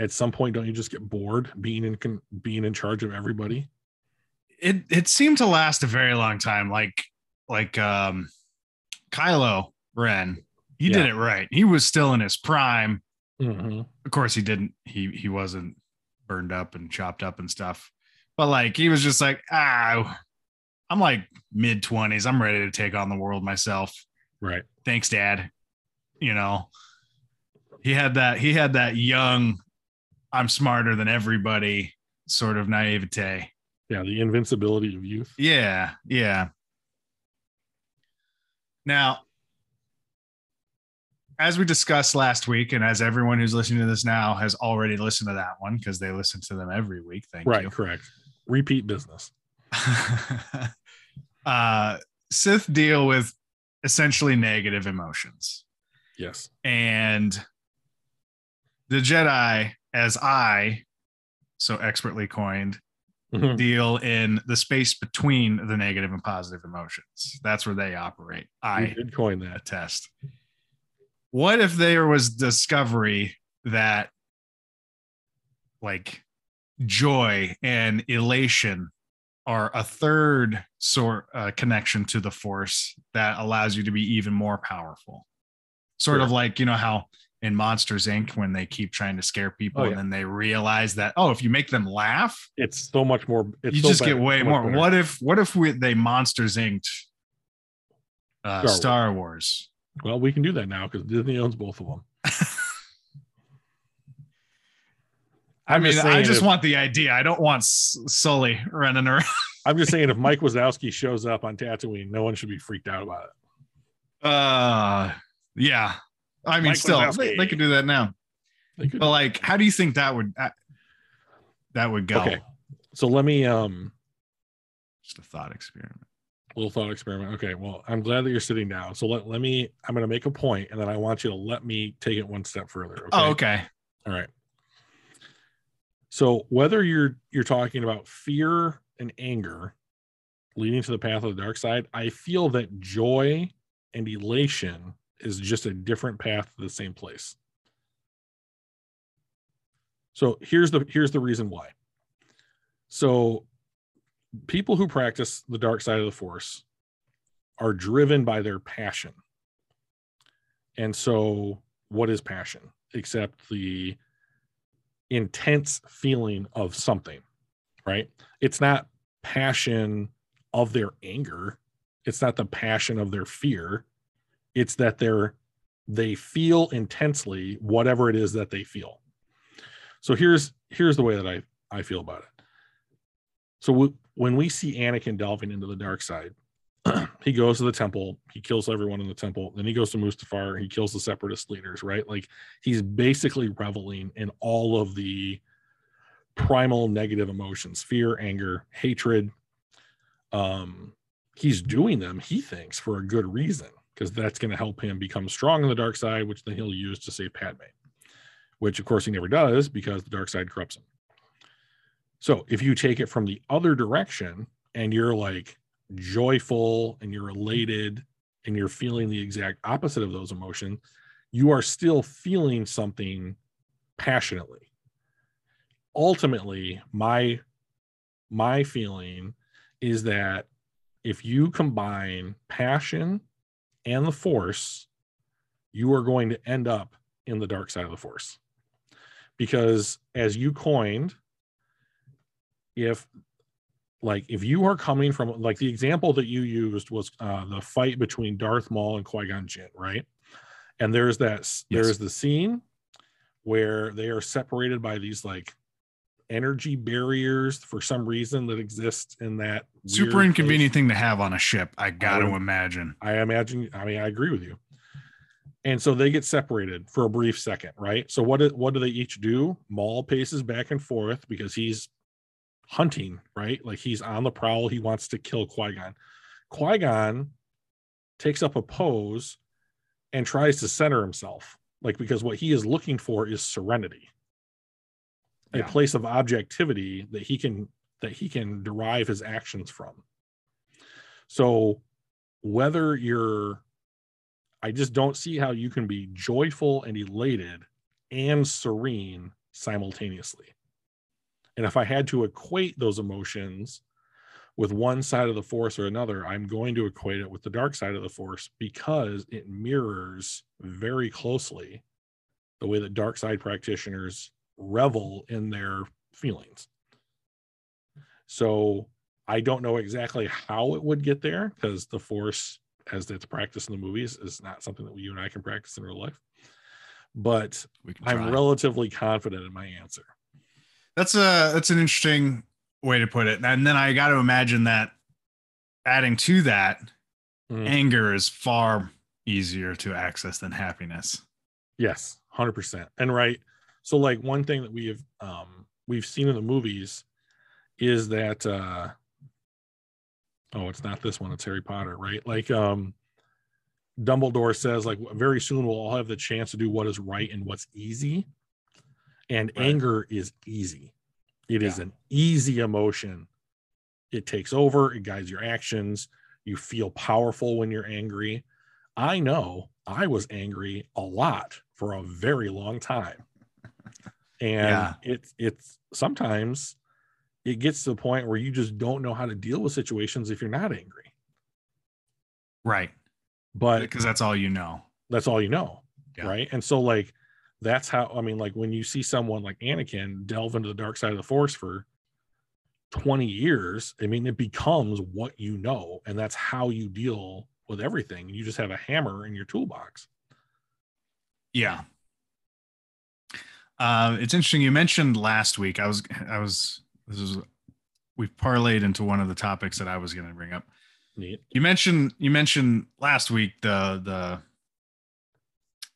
at some point, don't you just get bored being in charge of everybody? It seemed to last a very long time. Like Kylo Ren, he did it right. He was still in his prime. Mm-hmm. Of course, he didn't. He wasn't burned up and chopped up and stuff. But like, he was just like, I'm like mid 20s. I'm ready to take on the world myself. Right. Thanks, Dad. You know, he had that young, I'm smarter than everybody sort of naivete. Yeah. The invincibility of youth. Yeah. Yeah. Now, as we discussed last week, and as everyone who's listening to this now has already listened to that one, because they listen to them every week. Thank you. Right. Correct. Repeat business. Sith deal with essentially negative emotions. Yes. And the Jedi, as I so expertly coined, mm-hmm. deal in the space between the negative and positive emotions. That's where they operate. I did coin that test. What if there was discovery that like joy and elation are a third connection to the Force that allows you to be even more powerful? Sort of like, you know, how in Monsters Inc. when they keep trying to scare people and then they realize that, oh, if you make them laugh, it's so much more. It's so much better. What if they Monsters Inc. Star Wars? Well, we can do that now because Disney owns both of them. I just want the idea. I don't want Sully running around. I'm just saying, if Mike Wazowski shows up on Tatooine, no one should be freaked out about it. Yeah. I mean, Mike still, they could do that now. But like, how do you think that would go? Okay. So let me just a thought experiment. A little thought experiment. Okay. Well, I'm glad that you're sitting down. So let me. I'm going to make a point, and then I want you to let me take it one step further. Okay? Oh, okay. All right. So whether you're talking about fear and anger leading to the path of the dark side, I feel that joy and elation is just a different path to the same place. So here's the reason why. So people who practice the dark side of the Force are driven by their passion. And so what is passion? Except the intense feeling of something, right? It's not passion of their anger. It's not the passion of their fear. It's that they feel intensely whatever it is that they feel. So here's the way that I feel about it. So when we see Anakin delving into the dark side, he goes to the temple, he kills everyone in the temple, then he goes to Mustafar, he kills the separatist leaders, right? Like, he's basically reveling in all of the primal negative emotions, fear, anger, hatred. He's doing them, he thinks, for a good reason, because that's going to help him become strong in the dark side, which then he'll use to save Padme, which of course he never does because the dark side corrupts him. So if you take it from the other direction and you're like joyful and you're elated and you're feeling the exact opposite of those emotions, you are still feeling something passionately. Ultimately, my feeling is that if you combine passion and the Force, you are going to end up in the dark side of the Force. Because as you coined, if you are coming from, like, the example that you used was the fight between Darth Maul and Qui-Gon Jinn, right? And there's there's the scene where they are separated by these like energy barriers for some reason that exist in that super inconvenient place. Thing to have on a ship. I imagine. I mean, I agree with you. And so they get separated for a brief second, right? So what do they each do? Maul paces back and forth because he's hunting, right? Like, he's on the prowl. He wants to kill Qui-Gon. Qui-Gon takes up a pose and tries to center himself, like, because what he is looking for is serenity, a place of objectivity that he can derive his actions from. So whether I just don't see how you can be joyful and elated and serene simultaneously. And if I had to equate those emotions with one side of the Force or another, I'm going to equate it with the dark side of the Force, because it mirrors very closely the way that dark side practitioners revel in their feelings. So I don't know exactly how it would get there, because the Force, as it's practiced in the movies, is not something that you and I can practice in real life. But I'm relatively confident in my answer. That's an interesting way to put it. And then I got to imagine that adding to that, anger is far easier to access than happiness. Yes, 100%. And right. So, like, one thing that we have, we've seen in the movies is that, it's not this one, it's Harry Potter, right? Like, Dumbledore says, like, very soon we'll all have the chance to do what is right and what's easy. And anger is easy. It is an easy emotion. It takes over. It guides your actions. You feel powerful when you're angry. I know I was angry a lot for a very long time. And it's sometimes it gets to the point where you just don't know how to deal with situations if you're not angry. Right. But because that's all you know. Yeah. Right. And so, like, that's how, I mean, like, when you see someone like Anakin delve into the dark side of the Force for 20 years, I mean, it becomes what you know, and that's how you deal with everything. You just have a hammer in your toolbox. Yeah. It's interesting. You mentioned last week, we parlayed into one of the topics that I was going to bring up. Neat. You mentioned last week, the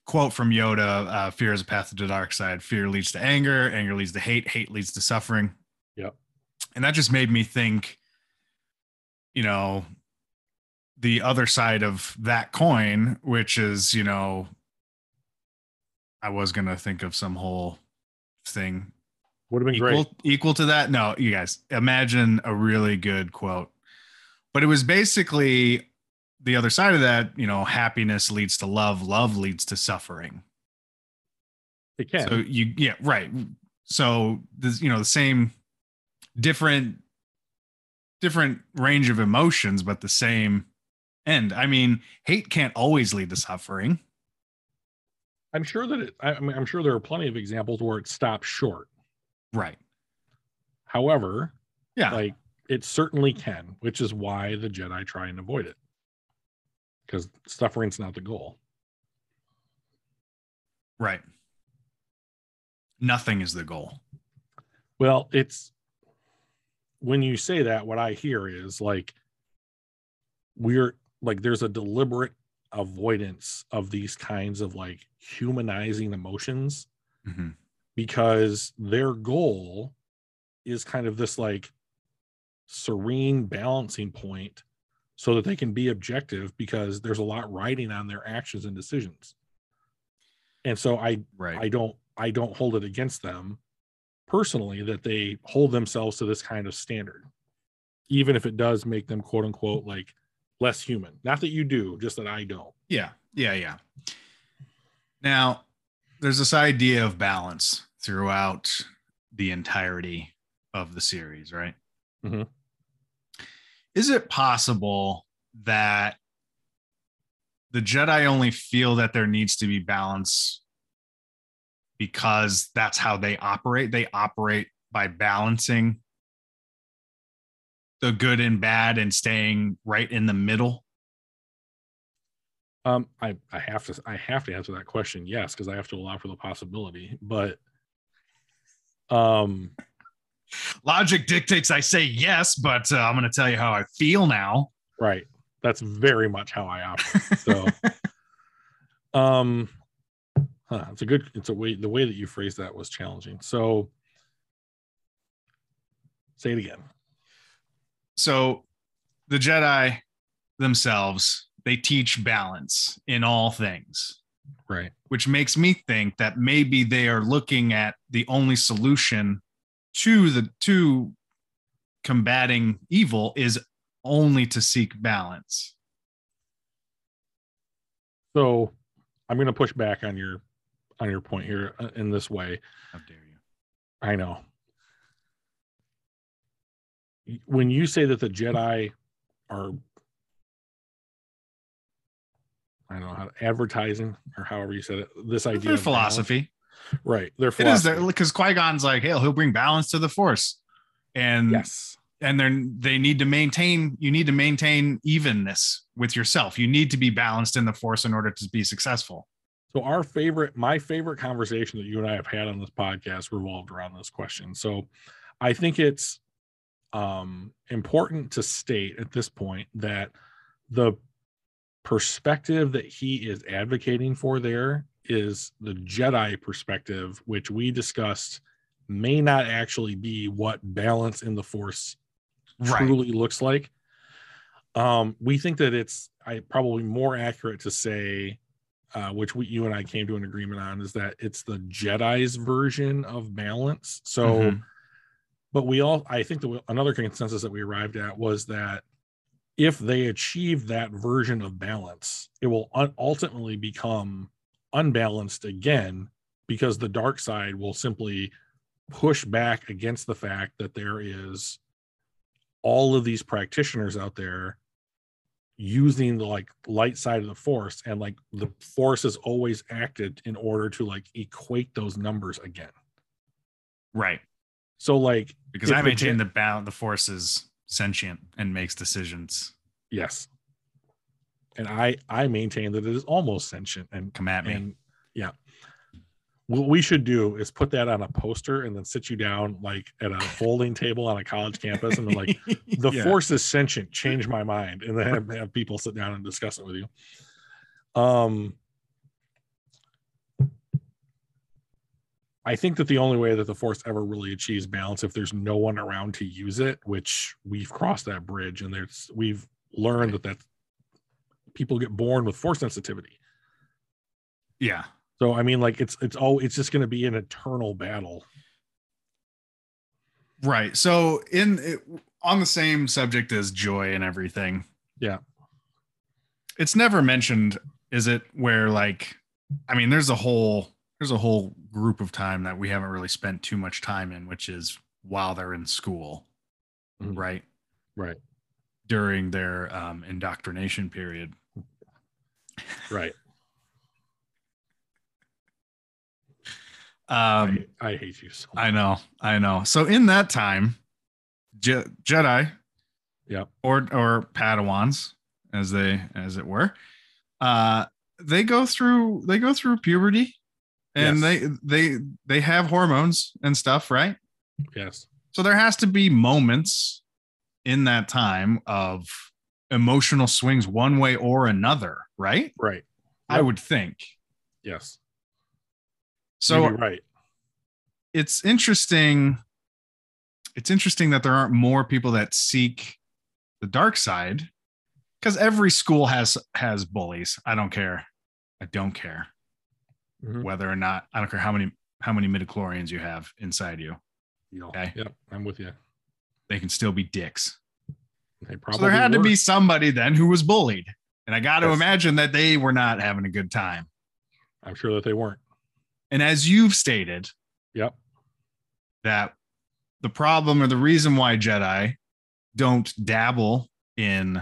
quote from Yoda, fear is a path to the dark side. Fear leads to anger. Anger leads to hate. Hate leads to suffering. Yep. And that just made me think, you know, the other side of that coin, which is, you know, I was going to think of some whole thing. Would have been great. Equal to that. No, you guys, imagine a really good quote. But it was basically the other side of that, you know, happiness leads to love. Love leads to suffering. It can. So right. So this, you know, the same different range of emotions, but the same end. I mean, hate can't always lead to suffering. I'm sure that I'm sure there are plenty of examples where it stops short, Right. However, yeah, like it certainly can, which is why the Jedi try and avoid it, because suffering's not the goal. Right. Nothing is the goal. Well, it's when you say that, what I hear is like, we're like, there's a deliberate avoidance of these kinds of like humanizing emotions, mm-hmm. because their goal is kind of this like serene balancing point so that they can be objective, because there's a lot riding on their actions and decisions. And so I don't hold it against them personally that they hold themselves to this kind of standard, even if it does make them quote unquote like less human. Not that you do, just that I don't. Yeah. Now, there's this idea of balance throughout the entirety of the series, right? Mm-hmm. Is it possible that the Jedi only feel that there needs to be balance because that's how they operate? They operate by balancing the good and bad and staying right in the middle. I have to answer that question. Yes. Cause I have to allow for the possibility, but logic dictates I say yes, but I'm going to tell you how I feel now. Right. That's very much how I operate. So, the way that you phrased that was challenging. So say it again. So the Jedi themselves, they teach balance in all things, right? Which makes me think that maybe they are looking at the only solution to combating evil is only to seek balance. So I'm going to push back on your point here in this way. How dare you? I know. When you say that the Jedi are, I don't know how, advertising or however you said it, this idea. Their philosophy. Balance. Right. Their philosophy. It is, because Qui-Gon's like, hey, he'll bring balance to the Force. And yes. And then you need to maintain evenness with yourself. You need to be balanced in the Force in order to be successful. So my favorite conversation that you and I have had on this podcast revolved around this question. So I think it's important to state at this point that the perspective that he is advocating for there is the Jedi perspective, which we discussed may not actually be what balance in the Force truly looks like. We think that it's probably more accurate to say, which you and I came to an agreement on, is that it's the Jedi's version of balance. So mm-hmm. But another consensus that we arrived at was that if they achieve that version of balance, it will ultimately become unbalanced again, because the dark side will simply push back against the fact that there is all of these practitioners out there using the like light side of the Force, and like the Force has always acted in order to like equate those numbers again. Right. So like, because I maintain the Force is sentient and makes decisions. Yes. And I maintain that it is almost sentient and come at me. And, yeah. What we should do is put that on a poster and then sit you down like at a folding table on a college campus and be like, the Force is sentient, change my mind. And then have people sit down and discuss it with you. I think that the only way that the Force ever really achieves balance if there's no one around to use it, which we've crossed that bridge, and we've learned that people get born with Force sensitivity. Yeah. So I mean, like it's just going to be an eternal battle. Right. So on the same subject as joy and everything. Yeah. It's never mentioned, is it? Where like, I mean, there's a whole group of time that we haven't really spent too much time in, which is while they're in school, mm-hmm. right? Right. During their indoctrination period. Right. I hate you so much. I know. So in that time, Jedi, yeah, or Padawans, as it were, they go through puberty, and yes, they have hormones and stuff, right? Yes. So there has to be moments in that time of emotional swings one way or another, right? Right. I would think. Yes. So you're right. It's interesting. It's interesting that there aren't more people that seek the dark side, because every school has bullies. I don't care mm-hmm. whether or not, I don't care how many midichlorians you have inside you. No. Okay. Yep. I'm with you. They can still be dicks. They probably so there had were. To be somebody then who was bullied. And I got to imagine that they were not having a good time. I'm sure that they weren't. And as you've stated, yep, that the problem or the reason why Jedi don't dabble in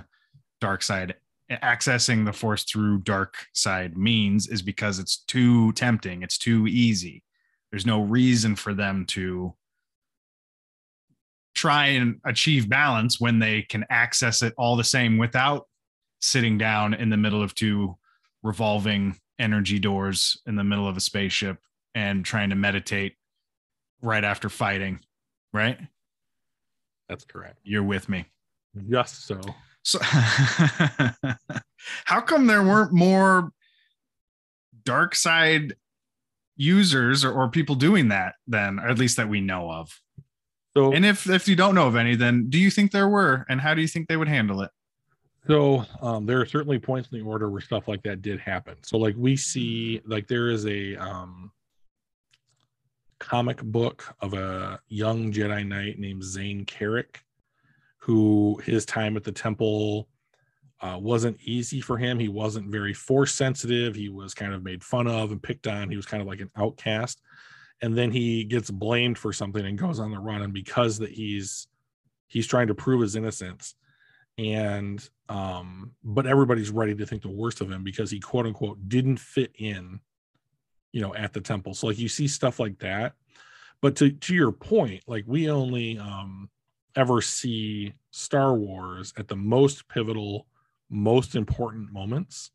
dark side, accessing the Force through dark side means, is because it's too tempting. It's too easy. There's no reason for them to try and achieve balance when they can access it all the same without sitting down in the middle of two revolving energy doors in the middle of a spaceship and trying to meditate right after fighting, right? That's correct. You're with me. Yes. So how come there weren't more dark side users or people doing that then, or at least that we know of? So, and if you don't know of any, then do you think there were, and how do you think they would handle it? So there are certainly points in the order where stuff like that did happen. So like we see, like there is a comic book of a young Jedi Knight named Zane Carrick, who his time at the temple wasn't easy for him. He wasn't very force sensitive. He was kind of made fun of and picked on. He was kind of like an outcast. And then he gets blamed for something and goes on the run. And because that he's trying to prove his innocence, and but everybody's ready to think the worst of him because he quote unquote didn't fit in, you know, at the temple. So like you see stuff like that. But to your point, like we only ever see Star Wars at the most pivotal, most important moments.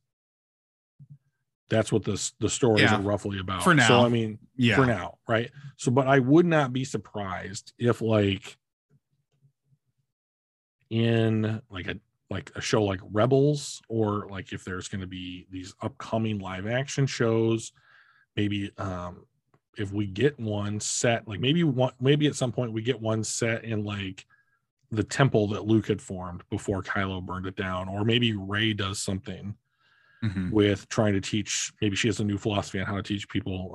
That's what the stories are roughly about. For now. So I mean, for now, right? So, but I would not be surprised if like in like a show like Rebels, or like if there's going to be these upcoming live action shows, maybe if we get one set, like maybe at some point we get one set in like the temple that Luke had formed before Kylo burned it down, or maybe Rey does something. Mm-hmm. With trying to teach, maybe she has a new philosophy on how to teach people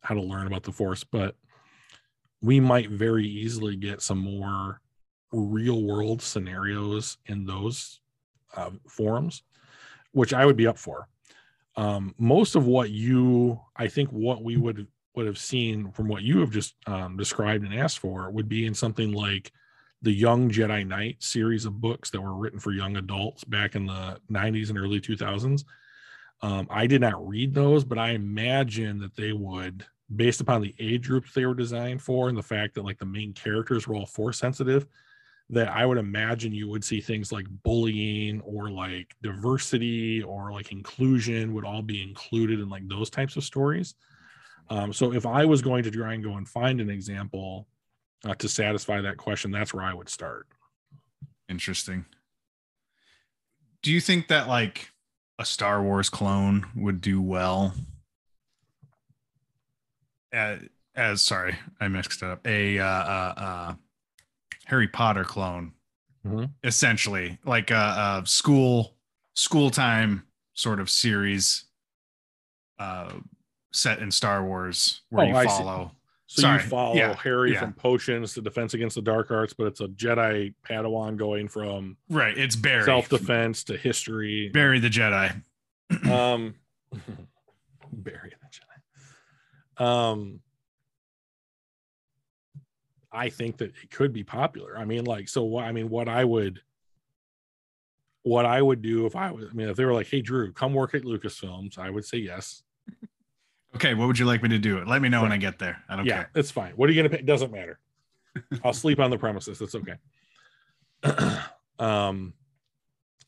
how to learn about the Force, but we might very easily get some more real world scenarios in those forums, which I would be up for. Most of what we would have seen from what you have just described and asked for would be in something like the Young Jedi Knight series of books that were written for young adults back in the 90s and early 2000s. I did not read those, but I imagine that they would, based upon the age groups they were designed for and the fact that like the main characters were all force sensitive, that I would imagine you would see things like bullying or like diversity or like inclusion would all be included in like those types of stories. So if I was going to try and go and find an example to satisfy that question, that's where I would start. Interesting. Do you think that like a Star Wars clone would do well as sorry, I mixed it up. A Harry Potter clone, mm-hmm. essentially like a school time sort of series set in Star Wars where you follow. So you follow Harry from potions to defense against the dark arts, but it's a Jedi Padawan going from it's Barry self-defense to history. Barry the Jedi. Barry the Jedi. I think that it could be popular. I mean, like, so what? I mean, what I would do if I was, I mean, if they were like, "Hey, Drew, come work at Lucasfilms," I would say yes. Okay, what would you like me to do? Let me know when I get there. I don't care. It's fine. What are you going to pay? It doesn't matter. I'll sleep on the premises. That's okay.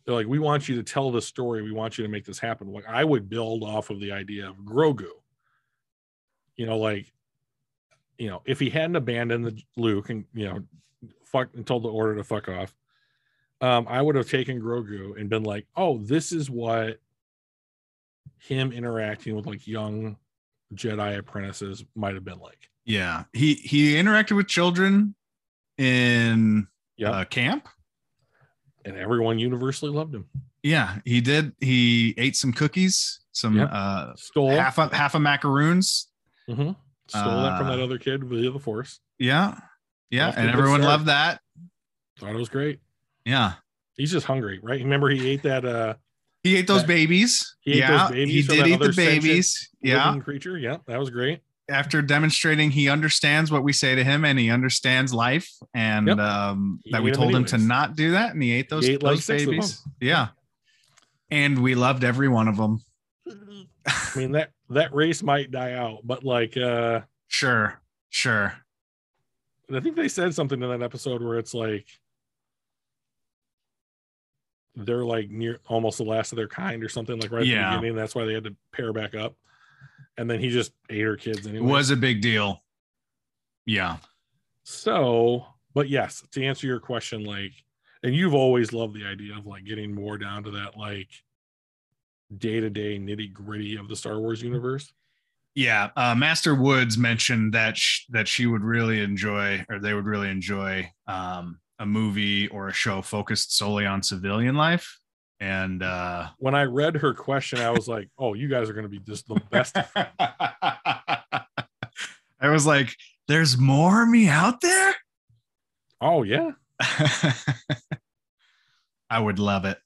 They're like, we want you to tell this story. We want you to make this happen. Like, I would build off of the idea of Grogu. You know, like, you know, if he hadn't abandoned the Luke and, you know, and told the order to fuck off, I would have taken Grogu and been like, oh, this is what him interacting with like young Jedi apprentices might have been like. Yeah, he interacted with children in camp. And everyone universally loved him. Yeah, he did. He ate some cookies, some stole half a macaroons. Mm-hmm. Stole that from that other kid via the Force. Yeah, yeah, and everyone loved that. Thought it was great. Yeah, he's just hungry, right? Remember, he ate that. He ate those babies. He ate those babies. He did eat the babies. Yeah, creature. Yeah, that was great. After demonstrating he understands what we say to him and he understands life and that we told him to not do that, and he ate those babies. Yeah, and we loved every one of them. I mean, that race might die out, but like sure. And I think they said something in that episode where it's like they're like near almost the last of their kind or something, like right at the beginning. That's why they had to pair back up. And then he just ate her kids. Anyway. It was a big deal. Yeah. So, but yes, to answer your question, like, and you've always loved the idea of like getting more down to that, like day-to-day nitty gritty of the Star Wars universe. Yeah. Master Woods mentioned that she would really enjoy, or they would really enjoy a movie or a show focused solely on civilian life. And when I read her question, I was like, oh, you guys are going to be just the best. I was like, there's more of me out there? Oh, yeah. I would love it.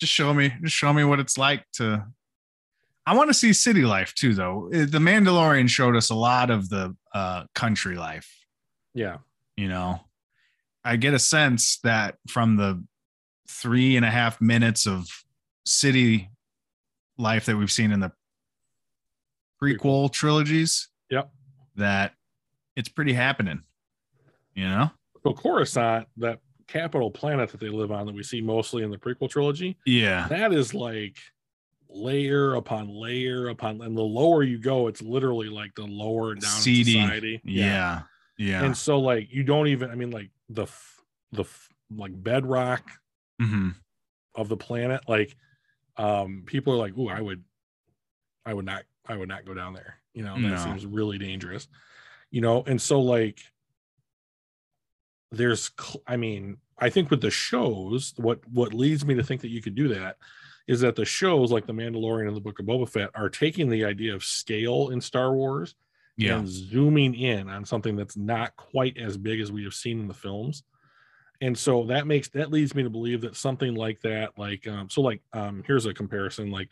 Just show me what it's like to. I want to see city life, too, though. The Mandalorian showed us a lot of the country life. Yeah. You know, I get a sense that from the 3.5 minutes of city life that we've seen in the prequel trilogies, that it's pretty happening, you know. Well, Coruscant, that capital planet that they live on that we see mostly in the prequel trilogy, that is like layer upon layer upon, and the lower you go, it's literally like the lower down CD. Society. Yeah. And so like you don't even, I mean, like the like bedrock of the planet, like people are like, "Ooh, I would not go down there, you know, that seems really dangerous," you know. And so like there's I mean, I think with the shows, what leads me to think that you could do that is that the shows like The Mandalorian and The Book of Boba Fett are taking the idea of scale in Star Wars and zooming in on something that's not quite as big as we have seen in the films. And so that leads me to believe that something like that, like, here's a comparison, like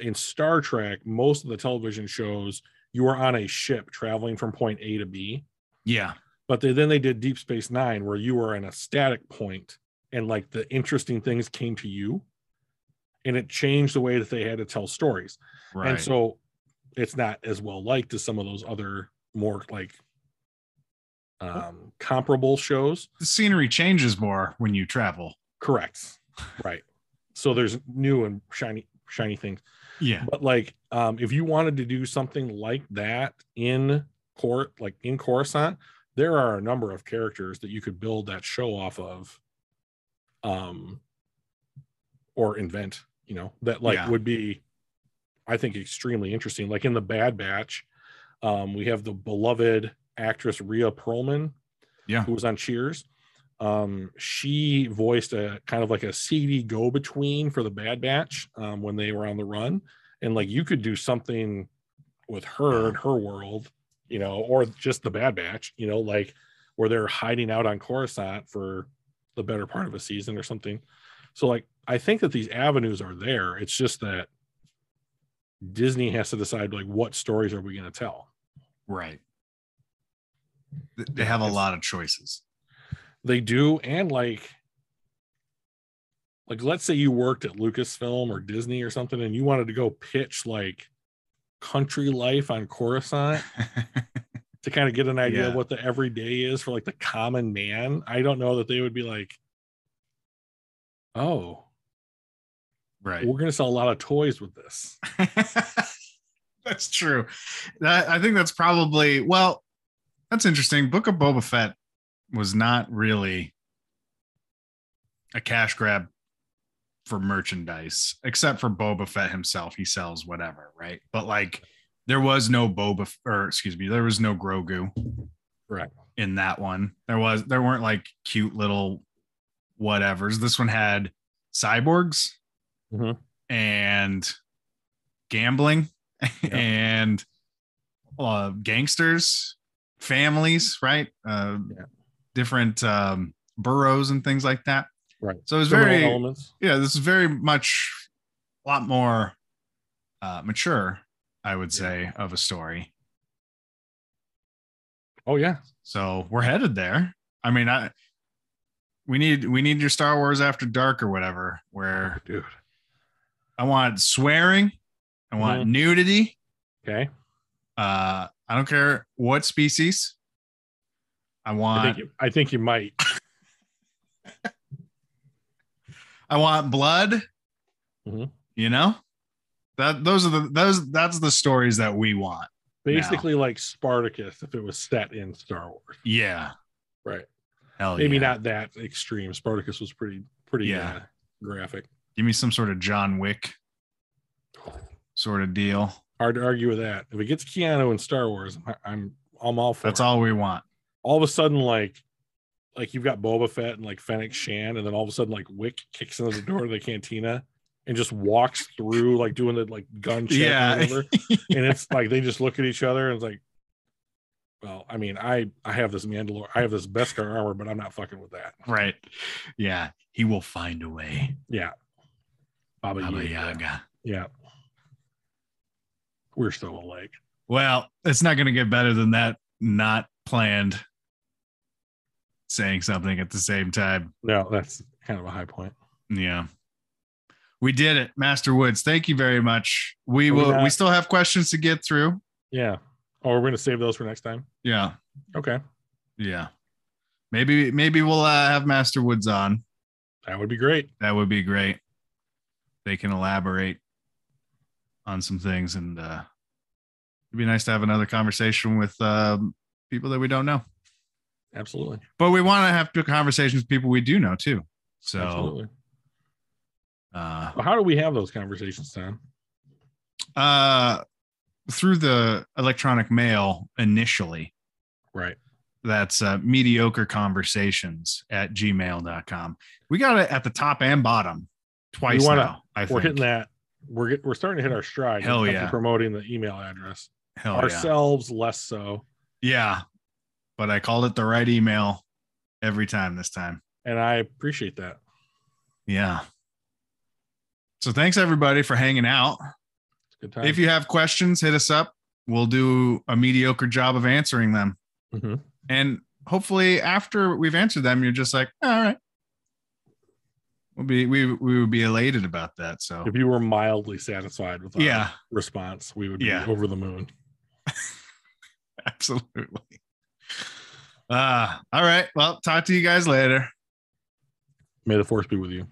in Star Trek, most of the television shows, you are on a ship traveling from point A to B. Yeah. But then they did Deep Space Nine, where you were in a static point and like the interesting things came to you, and it changed the way that they had to tell stories. Right. And so it's not as well liked as some of those other more like comparable shows. The scenery changes more when you travel. Correct. Right. So there's new and shiny things. Yeah. But like, if you wanted to do something like that in Coruscant, there are a number of characters that you could build that show off of, or invent, you know, that like would be, I think, extremely interesting. Like in the Bad Batch, we have the beloved actress Rhea Perlman, who was on Cheers. She voiced a kind of like a seedy go-between for the Bad Batch when they were on the run, and like you could do something with her and her world, you know, or just the Bad Batch, you know, like where they're hiding out on Coruscant for the better part of a season or something. So like I think that these avenues are there. It's just that Disney has to decide like what stories are we going to tell, right? They have a lot of choices. They do. And like let's say you worked at Lucasfilm or Disney or something and you wanted to go pitch like country life on Coruscant to kind of get an idea of what the everyday is for like the common man, I don't know that they would be like, oh, right, we're gonna sell a lot of toys with this. That's true. I think that's probably, well, that's interesting. Book of Boba Fett was not really a cash grab for merchandise, except for Boba Fett himself. He sells whatever, right? But like, there was no there was no Grogu, correct? In that one, there weren't like cute little whatevers. This one had cyborgs and gambling and gangsters, families, right? Different burrows and things like that. Right. So it was this is very much a lot more mature, I would say, of a story. Oh yeah. So we're headed there. I mean, we need your Star Wars After Dark or whatever, where I want swearing, I want nudity. Okay. I don't care what species. I think you might. I want blood. You know, that's the stories that we want. Basically, now, like Spartacus, if it was set in Star Wars. Yeah. Right. Hell, maybe not that extreme. Spartacus was pretty graphic. Give me some sort of John Wick sort of deal. Hard to argue with that. If it gets Keanu in Star Wars, I'm all for it. That's all we want. All of a sudden, like you've got Boba Fett and like Fennec Shan, and then all of a sudden like Wick kicks into the door of the cantina and just walks through, like doing the like gun check or whatever. And it's like they just look at each other and it's like, well, I mean, I have this Beskar armor, but I'm not fucking with that. Right. Yeah. He will find a way. Yeah. Baba Yaga. Yeah. We're still alike. Well, it's not going to get better than that. Not planned. Saying something at the same time. No, that's kind of a high point. Yeah. We did it, Master Woods. Thank you very much. We still have questions to get through. Yeah. Oh, we're going to save those for next time. Yeah. Okay. Yeah. Maybe we'll have Master Woods on. That would be great. They can elaborate on some things, and it'd be nice to have another conversation with people that we don't know. Absolutely. But we want to have good conversations with people we do know too. So absolutely. Well, how do we have those conversations, Tom? Through the electronic mail initially. Right. That's mediocreconversations@gmail.com. We got it at the top and bottom twice now. We're hitting that. We're starting to hit our stride. Hell yeah. Promoting the email address. Hell ourselves less so. Yeah. But I called it the right email every time this time. And I appreciate that. Yeah. So thanks everybody for hanging out. It's a good time. If you have questions, hit us up. We'll do a mediocre job of answering them. And hopefully after we've answered them, you're just like, all right. We would be elated about that. So if you were mildly satisfied with our response, we would be over the moon. Absolutely. All right. Well, talk to you guys later. May the force be with you.